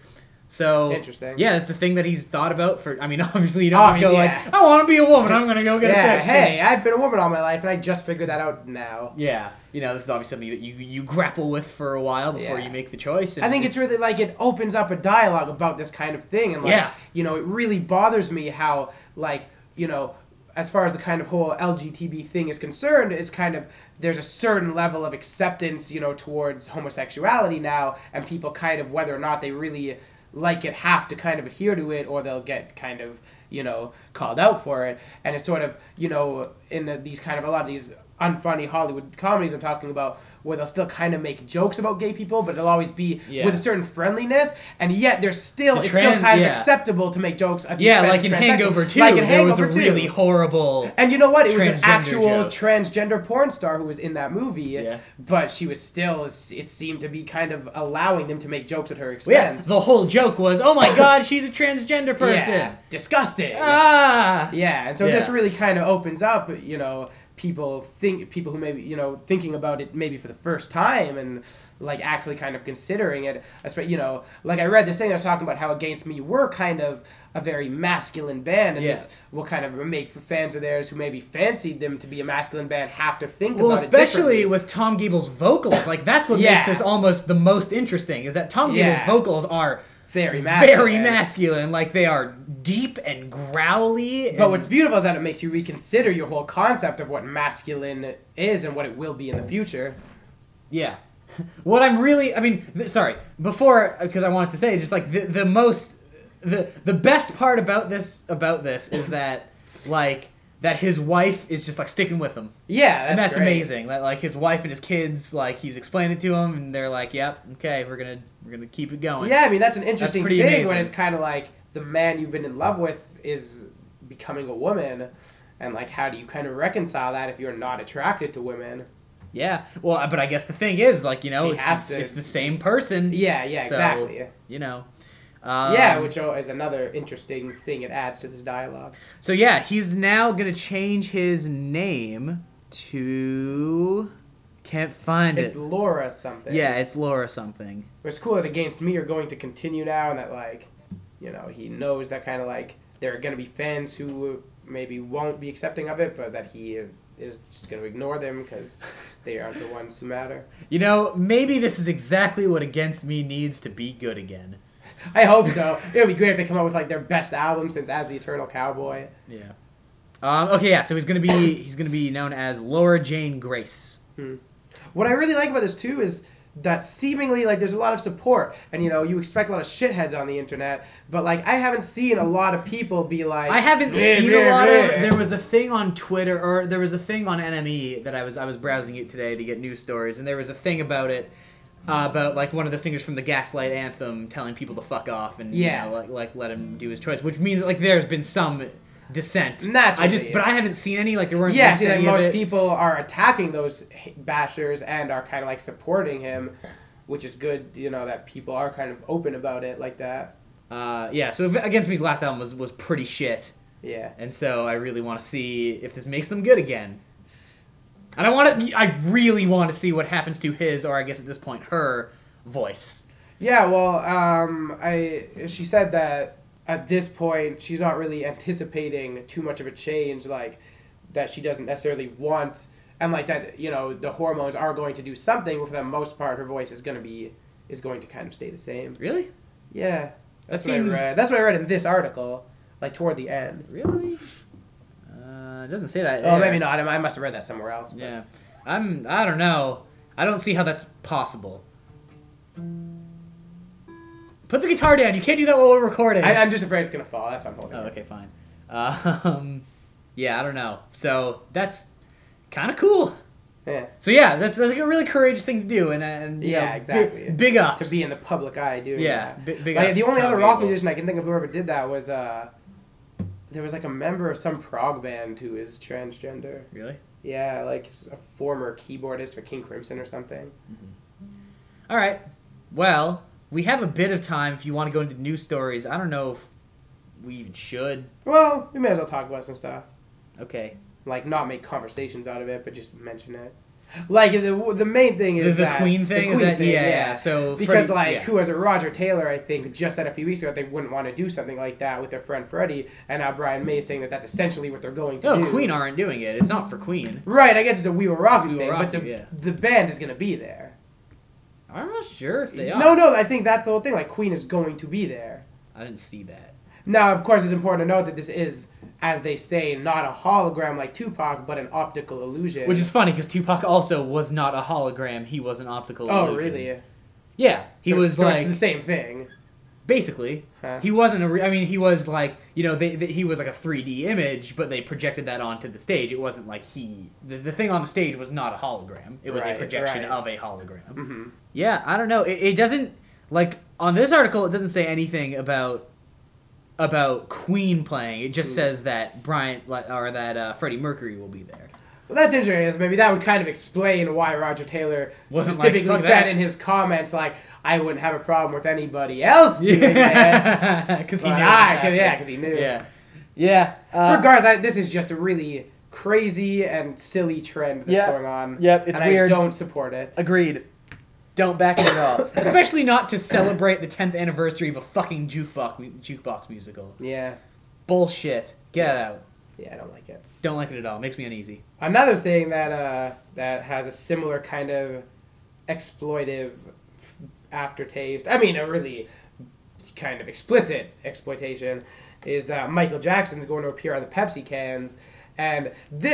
So interesting. Yeah, it's the thing that he's thought about for, I mean, obviously you don't just go like, I want to be a woman, I'm going to go get a sex change. Hey, I've been a woman all my life, and I just figured that out now. Yeah. You know, this is obviously something that you grapple with for a while before you make the choice. And I think it's really, like, it opens up a dialogue about this kind of thing. And, like, you know, it really bothers me how, like, you know, as far as the kind of whole LGBT thing is concerned, it's kind of, there's a certain level of acceptance, you know, towards homosexuality now, and people kind of, whether or not they really like it, have to kind of adhere to it, or they'll get kind of, you know, called out for it. And it's sort of, you know, in these kind of, a lot of these unfunny Hollywood comedies I'm talking about, where they'll still kind of make jokes about gay people, but it'll always be with a certain friendliness, and yet there's still, it's still kind of acceptable to make jokes at the expense of transsexuals. Hangover 2, like in Hangover 2. There was a really horrible, and you know what? It was an actual transgender porn star who was in that movie, but she was still, it seemed to be kind of allowing them to make jokes at her expense. Yeah, the whole joke was, oh my god, she's a transgender person. Yeah. Disgusting. Ah. Yeah, and so this really kind of opens up, you know, people who maybe, you know, thinking about it maybe for the first time, and like actually kind of considering it. You know, like I read this thing that was talking about how Against Me were kind of a very masculine band, and this will kind of make fans of theirs who maybe fancied them to be a masculine band have to think about it differently. Well, especially with Tom Geibel's vocals, like that's what makes this almost the most interesting, is that Tom Geibel's vocals are very masculine. Like, they are deep and growly. But what's beautiful is that it makes you reconsider your whole concept of what masculine is and what it will be in the future. Yeah. What I'm really, I mean, because I wanted to say, just like the best part about this is that, like, that his wife is just, like, sticking with him. Yeah, that's and that's great. Amazing. That, like, his wife and his kids, like, he's explained it to them, and they're like, yep, okay, we're gonna keep it going. Yeah, I mean, that's an interesting thing amazing. When it's kind of like the man you've been in love with is becoming a woman, and, like, how do you kind of reconcile that if you're not attracted to women? Yeah, well, but I guess the thing is, like, you know, it's the same person. Yeah, so, exactly. You know. Which is another interesting thing it adds to this dialogue. So yeah, he's now going to change his name to... Can't find it. It's Laura something. Yeah, it's Laura something. It's cool that Against Me are going to continue now, and that, like, you know, he knows that kind of, like, there are going to be fans who maybe won't be accepting of it, but that he is just going to ignore them because they aren't the ones who matter. You know, maybe this is exactly what Against Me needs to be good again. I hope so. It would be great if they come up with, like, their best album since As the Eternal Cowboy. Yeah. So he's gonna be known as Laura Jane Grace. What I really like about this too is that seemingly, like, there's a lot of support, and, you know, you expect a lot of shitheads on the internet, but, like, I haven't seen a lot of people be like, there was a thing on Twitter, or there was a thing on NME that I was browsing it today to get news stories, and there was a thing about it. About, like, one of the singers from the Gaslight Anthem telling people to fuck off and, you know, like, let him do his choice. Which means that, like, there's been some dissent. Naturally. But I haven't seen any, like, there weren't... Yeah, see, that most people are attacking those bashers and are kind of, like, supporting him, which is good, you know, that people are kind of open about it like that. So Against Me's last album was pretty shit. Yeah. And so I really want to see if this makes them good again. And I really want to see what happens to his, or I guess at this point, her voice. Yeah, well, she said that at this point, she's not really anticipating too much of a change, like, that she doesn't necessarily want, and, like, that, you know, the hormones are going to do something, but for the most part, her voice is going to kind of stay the same. Really? Yeah. That's what I read in this article, like, toward the end. Really? It doesn't say that. Oh, maybe not. I must have read that somewhere else. But. Yeah. I don't know. I don't see how that's possible. Put the guitar down. You can't do that while we're recording. I'm just afraid it's going to fall. That's why I'm holding it. Oh, okay, fine. I don't know. So that's kind of cool. Yeah. So yeah, that's like a really courageous thing to do, and you know, exactly. Big ups. To be in the public eye doing that. Yeah, big ups. Like, the only other rock musician I can think of who ever did that was... There was, like, a member of some prog band who is transgender. Really? Yeah, like a former keyboardist for King Crimson or something. Mm-hmm. All right. Well, we have a bit of time if you want to go into news stories. I don't know if we even should. Well, we may as well talk about some stuff. Okay. Like, not make conversations out of it, but just mention it. Like, the main thing is the Queen thing? The Queen is that, thing, yeah. So because, Freddie, like, yeah. Who was it? Roger Taylor, I think, just said a few weeks ago that they wouldn't want to do something like that with their friend Freddie, and now Brian May is saying that that's essentially what they're going to do. No, Queen aren't doing it. It's not for Queen. Right, I guess it's a We Will Rock You thing, but the band is going to be there. I'm not sure if they are. No, I think that's the whole thing. Like, Queen is going to be there. I didn't see that. Now, of course, it's important to note that this is, as they say, not a hologram like Tupac, but an optical illusion. Which is funny, because Tupac also was not a hologram. He was an optical illusion. Oh, really? Yeah. He was like... it's the same thing. Basically. Huh. He wasn't a... I mean, he was like... You know, he was like a 3D image, but they projected that onto the stage. It wasn't like he... The thing on the stage was not a hologram. It was a projection of a hologram. Mm-hmm. Yeah, I don't know. It doesn't... Like, on this article, it doesn't say anything about Queen playing. It just says that Freddie Mercury will be there. Well, that's interesting. Because maybe that would kind of explain why Roger Taylor wasn't specifically like, that in his comments, like, I wouldn't have a problem with anybody else doing that. Because he knew. Because he knew. Yeah. Regardless, this is just a really crazy and silly trend that's going on. Yep, it's weird. I don't support it. Agreed. Don't back it at all. Especially not to celebrate the 10th anniversary of a fucking jukebox musical. Yeah. Bullshit. Get out. Yeah, I don't like it. Don't like it at all. It makes me uneasy. Another thing that has a similar kind of exploitive aftertaste, I mean a really kind of explicit exploitation, is that Michael Jackson's going to appear on the Pepsi cans. And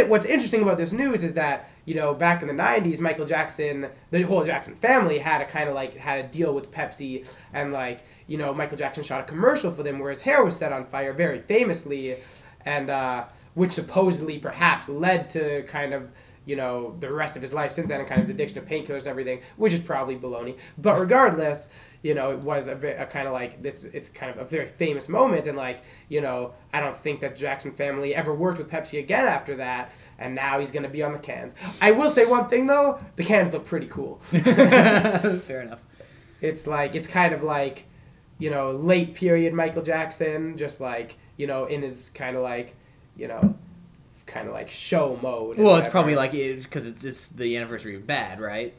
what's interesting about this news is that, you know, back in the 90s, Michael Jackson, the whole Jackson family had a deal with Pepsi, and, like, you know, Michael Jackson shot a commercial for them where his hair was set on fire very famously, and which supposedly perhaps led to kind of, you know, the rest of his life since then and kind of his addiction to painkillers and everything, which is probably baloney. But regardless, you know, it was a kind of like, it's kind of a very famous moment. And like, you know, I don't think that Jackson family ever worked with Pepsi again after that. And now he's going to be on the cans. I will say one thing though, the cans look pretty cool. Fair enough. It's like, it's kind of like, you know, late period Michael Jackson, just like, you know, in his kind of like, you know, kind of like show mode. Well, it's probably like because it's the anniversary of Bad, right?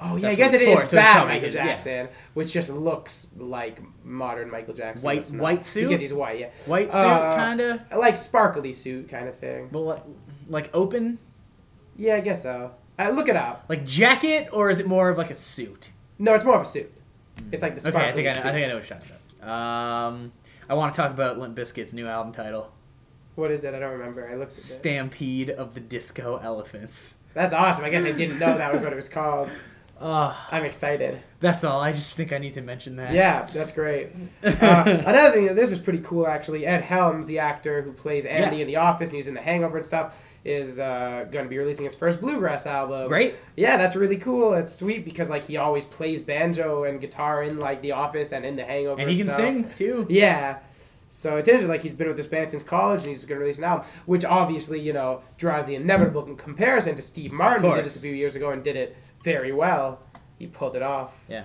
Oh yeah, I guess it is. It's Bad Michael Jackson, which just looks like modern Michael Jackson. White suit because he's white. Yeah, white suit kind of like sparkly suit kind of thing. But like open. Yeah, I guess so. Look it up. Like jacket, or is it more of like a suit? No, it's more of a suit. It's like the sparkly suit. I think I know what you're talking about. I want to talk about Limp Bizkit's new album title. What is it? I don't remember. I looked at it. Stampede of the Disco Elephants. That's awesome. I guess I didn't know that was what it was called. I'm excited. That's all. I just think I need to mention that. Yeah, that's great. Another thing, this is pretty cool, actually. Ed Helms, the actor who plays Andy in The Office, and he's in The Hangover and stuff, is going to be releasing his first bluegrass album. Great. Yeah, that's really cool. It's sweet because like he always plays banjo and guitar in like The Office and in The Hangover and stuff. And he can sing, too. Yeah. So it's interesting, like, he's been with this band since college, and he's going to release an album, which obviously, you know, draws the inevitable comparison to Steve Martin, who did this a few years ago and did it very well. He pulled it off. Yeah.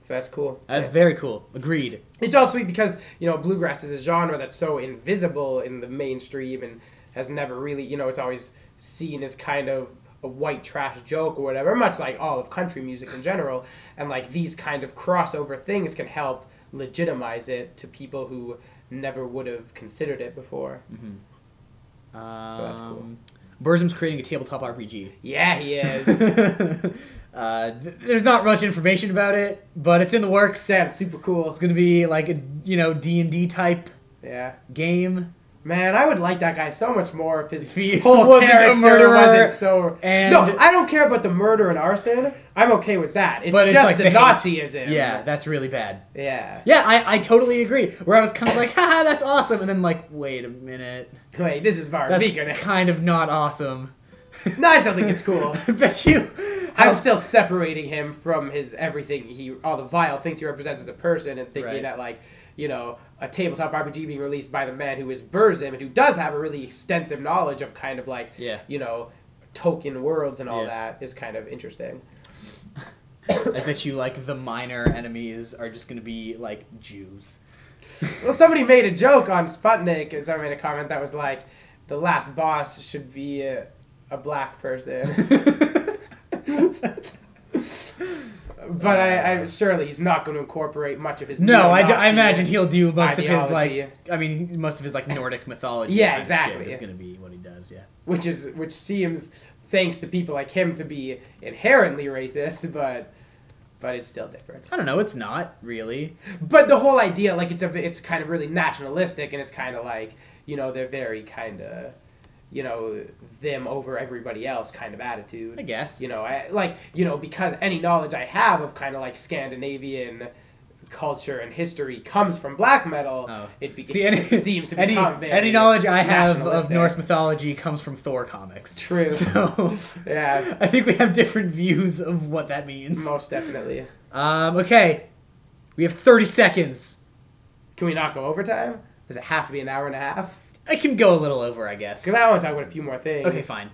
So that's cool. That's very cool. Agreed. It's also sweet because, you know, bluegrass is a genre that's so invisible in the mainstream and has never really, you know, it's always seen as kind of a white trash joke or whatever, much like all of country music in general. And, like, these kind of crossover things can help legitimize it to people who never would have considered it before. Mm-hmm. So that's cool. Burzum's creating a tabletop RPG. Yeah, he is. There's not much information about it, but it's in the works. Yeah, it's super cool. It's going to be like a, you know, D&D type game. Man, I would like that guy so much more if his whole character wasn't so... And no, I don't care about the murder and arson. I'm okay with that. It's just like the Nazism. Yeah, that's really bad. Yeah. Yeah, I totally agree. Where I was kind of like, haha, that's awesome. And then like, wait a minute. Wait, this is Barbican. That's kind of not awesome. No, I still think it's cool. Bet you... I'm still separating him from his everything. All the vile things he represents as a person and thinking that like... you know, a tabletop RPG being released by the man who is Burzum and who does have a really extensive knowledge of kind of like, you know, token worlds and all that is kind of interesting. I bet you, like, the minor enemies are just going to be, like, Jews. Well, somebody made a joke on Sputnik, and somebody made a comment that was like, the last boss should be a black person. But I'm surely he's not going to incorporate much of his. No, I imagine he'll do most ideology. Of his like Nordic mythology. Yeah, exactly. Shit is going to be what he does. Yeah, which seems, thanks to people like him, to be inherently racist, but it's still different. I don't know. It's not really. But the whole idea, like it's kind of really nationalistic, and it's kind of like they're very kind of. Them over everybody else kind of attitude. I guess. Because any knowledge I have of kind of like Scandinavian culture and history comes from black metal, it seems to become very any knowledge I have of Norse mythology comes from Thor comics. True. So, yeah. I think we have different views of what that means. Most definitely. Okay. We have 30 seconds. Can we not go overtime? Does it have to be an hour and a half? I can go a little over, I guess. Because I want to talk about a few more things. Okay, fine.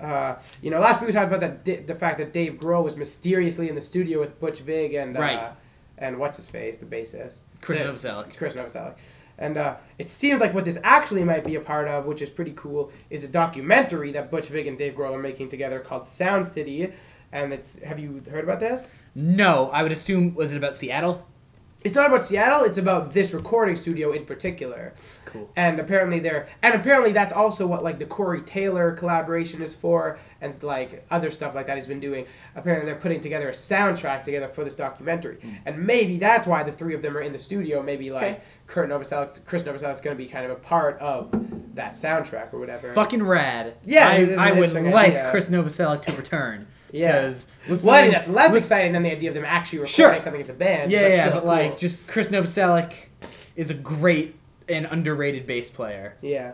Last week we talked about the fact that Dave Grohl was mysteriously in the studio with Butch Vig and what's-his-face, the bassist. Chris Novoselic. And it seems like what this actually might be a part of, which is pretty cool, is a documentary that Butch Vig and Dave Grohl are making together called Sound City. And have you heard about this? No. I would assume, was it about Seattle? It's not about Seattle, it's about this recording studio in particular. Cool. And apparently that's also what like the Corey Taylor collaboration is for and like other stuff like that he's been doing. Apparently they're putting together a soundtrack together for this documentary. Mm. And maybe that's why the three of them are in the studio. Maybe like Chris Novoselic's gonna be kind of a part of that soundtrack or whatever. Fucking rad. Yeah. I would like Chris Novoselic to return. Yeah. Well, that's less exciting than the idea of them actually recording something as a band. Yeah, but cool. Like, just Chris Novoselic is a great and underrated bass player. Yeah.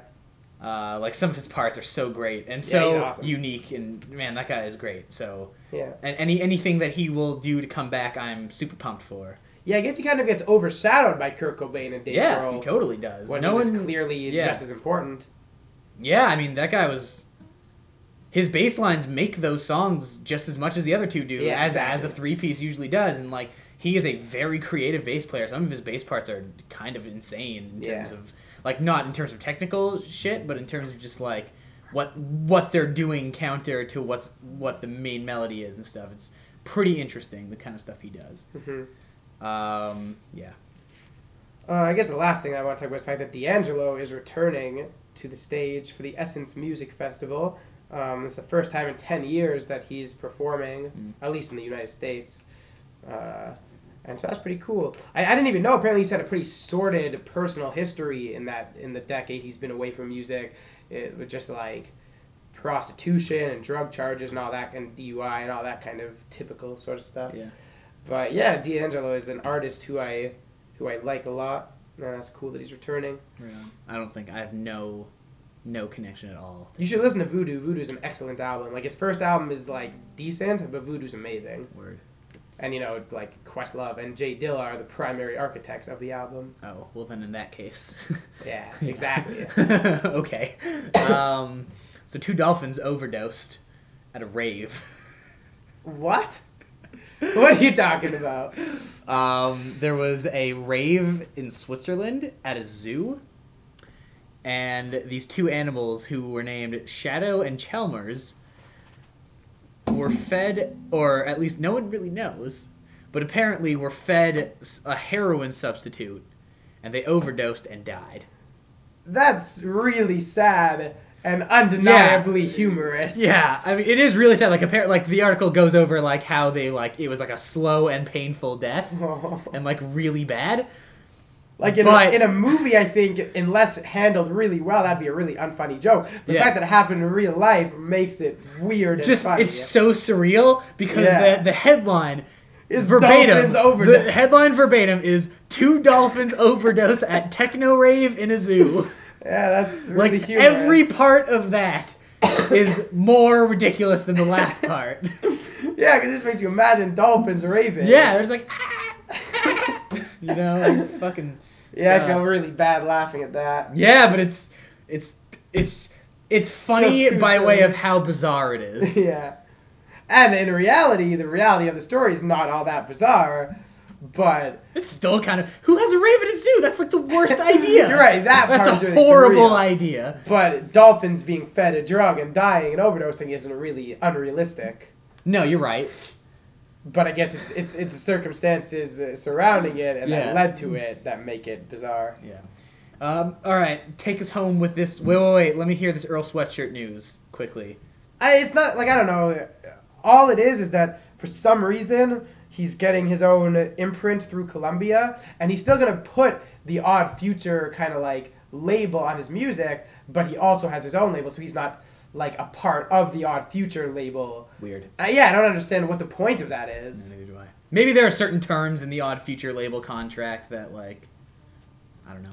Like, some of his parts are so great and so awesome. Unique, and, man, that guy is great. So, yeah. And anything that he will do to come back, I'm super pumped for. Yeah, I guess he kind of gets overshadowed by Kurt Cobain and Dave Grohl. Yeah, he totally does. When he was clearly just as important. Yeah, I mean, that guy was... His bass lines make those songs just as much as the other two do, as a three-piece usually does. And, like, he is a very creative bass player. Some of his bass parts are kind of insane in terms of... Like, not in terms of technical shit, but in terms of just, like, what they're doing counter to what the main melody is and stuff. It's pretty interesting, the kind of stuff he does. Mm-hmm. Yeah. I guess the last thing I want to talk about is the fact that D'Angelo is returning to the stage for the Essence Music Festival... it's the first time in 10 years that he's performing, at least in the United States. And so that's pretty cool. I didn't even know. Apparently he's had a pretty sordid personal history in the decade he's been away from music. It was just like prostitution and drug charges and all that, and DUI and all that kind of typical sort of stuff. Yeah. But yeah, D'Angelo is an artist who I like a lot. And that's cool that he's returning. Yeah. I don't think I have no connection at all. You should listen to Voodoo. Voodoo's an excellent album. Like, his first album is, like, decent, but Voodoo's amazing. Word. And, like, Questlove and Jay Dilla are the primary architects of the album. Oh, well then in that case. Yeah, exactly. Okay. So two dolphins overdosed at a rave. What? What are you talking about? There was a rave in Switzerland at a zoo. And these two animals, who were named Shadow and Chalmers, were fed, or at least no one really knows, but apparently were fed a heroin substitute, and they overdosed and died. That's really sad and undeniably humorous. Yeah, I mean, it is really sad. Like, the article goes over, like, how they, like, it was, like, a slow and painful death, and, like, really bad. Like, in a movie, I think, unless handled really well, that'd be a really unfunny joke. The fact that it happened in real life makes it weird and funny. It's so surreal because the headline is verbatim. The headline verbatim is, two dolphins overdose at techno rave in a zoo. Yeah, that's really humorous. Every part of that is more ridiculous than the last part. Yeah, because it just makes you imagine dolphins raving. Yeah, there's like, ah! Like, fucking... Yeah, I feel really bad laughing at that. Yeah, but it's funny by way of how bizarre it is. Yeah, and in reality, the reality of the story is not all that bizarre, but it's still kind of, who has a rave at a zoo? That's like the worst idea. You're right. That's a horrible idea. But dolphins being fed a drug and dying and overdosing isn't really unrealistic. No, you're right. But I guess it's the circumstances surrounding it and that led to it that make it bizarre. Yeah. All right, take us home with this. Wait. Let me hear this Earl Sweatshirt news quickly. It's not like I don't know. All it is that for some reason he's getting his own imprint through Columbia, and he's still gonna put the Odd Future kind of like label on his music, but he also has his own label, so he's not like a part of the Odd Future label. Weird. I don't understand what the point of that is. Neither do I. Maybe there are certain terms in the Odd Future label contract that, like, I don't know.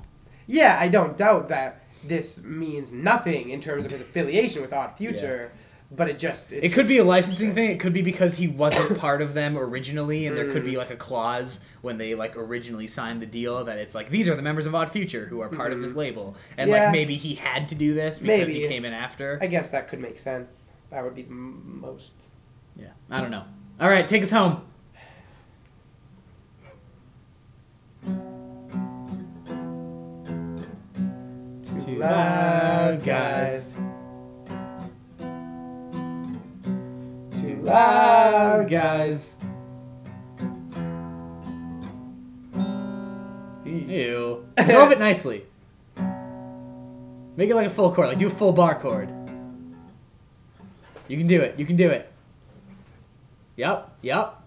Yeah, I don't doubt that this means nothing in terms of his affiliation with Odd Future, but it just... It could be a licensing thing. It could be because he wasn't part of them originally, and there could be, like, a clause when they, like, originally signed the deal that it's like, these are the members of Odd Future who are part of this label. And, like, maybe he had to do this because he came in after. I guess that could make sense. That would be the most... Yeah, I don't know. All right, take us home. Two loud guys. Two loud guys. Ew. Resolve it nicely. Make it like a full chord. Like, do a full bar chord. You can do it. You can do it. Yep. Yep.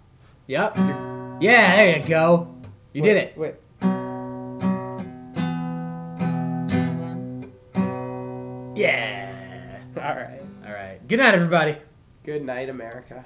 Yep. Yeah, there you go. You did it. Wait. Yeah. All right. Good night, everybody. Good night, America.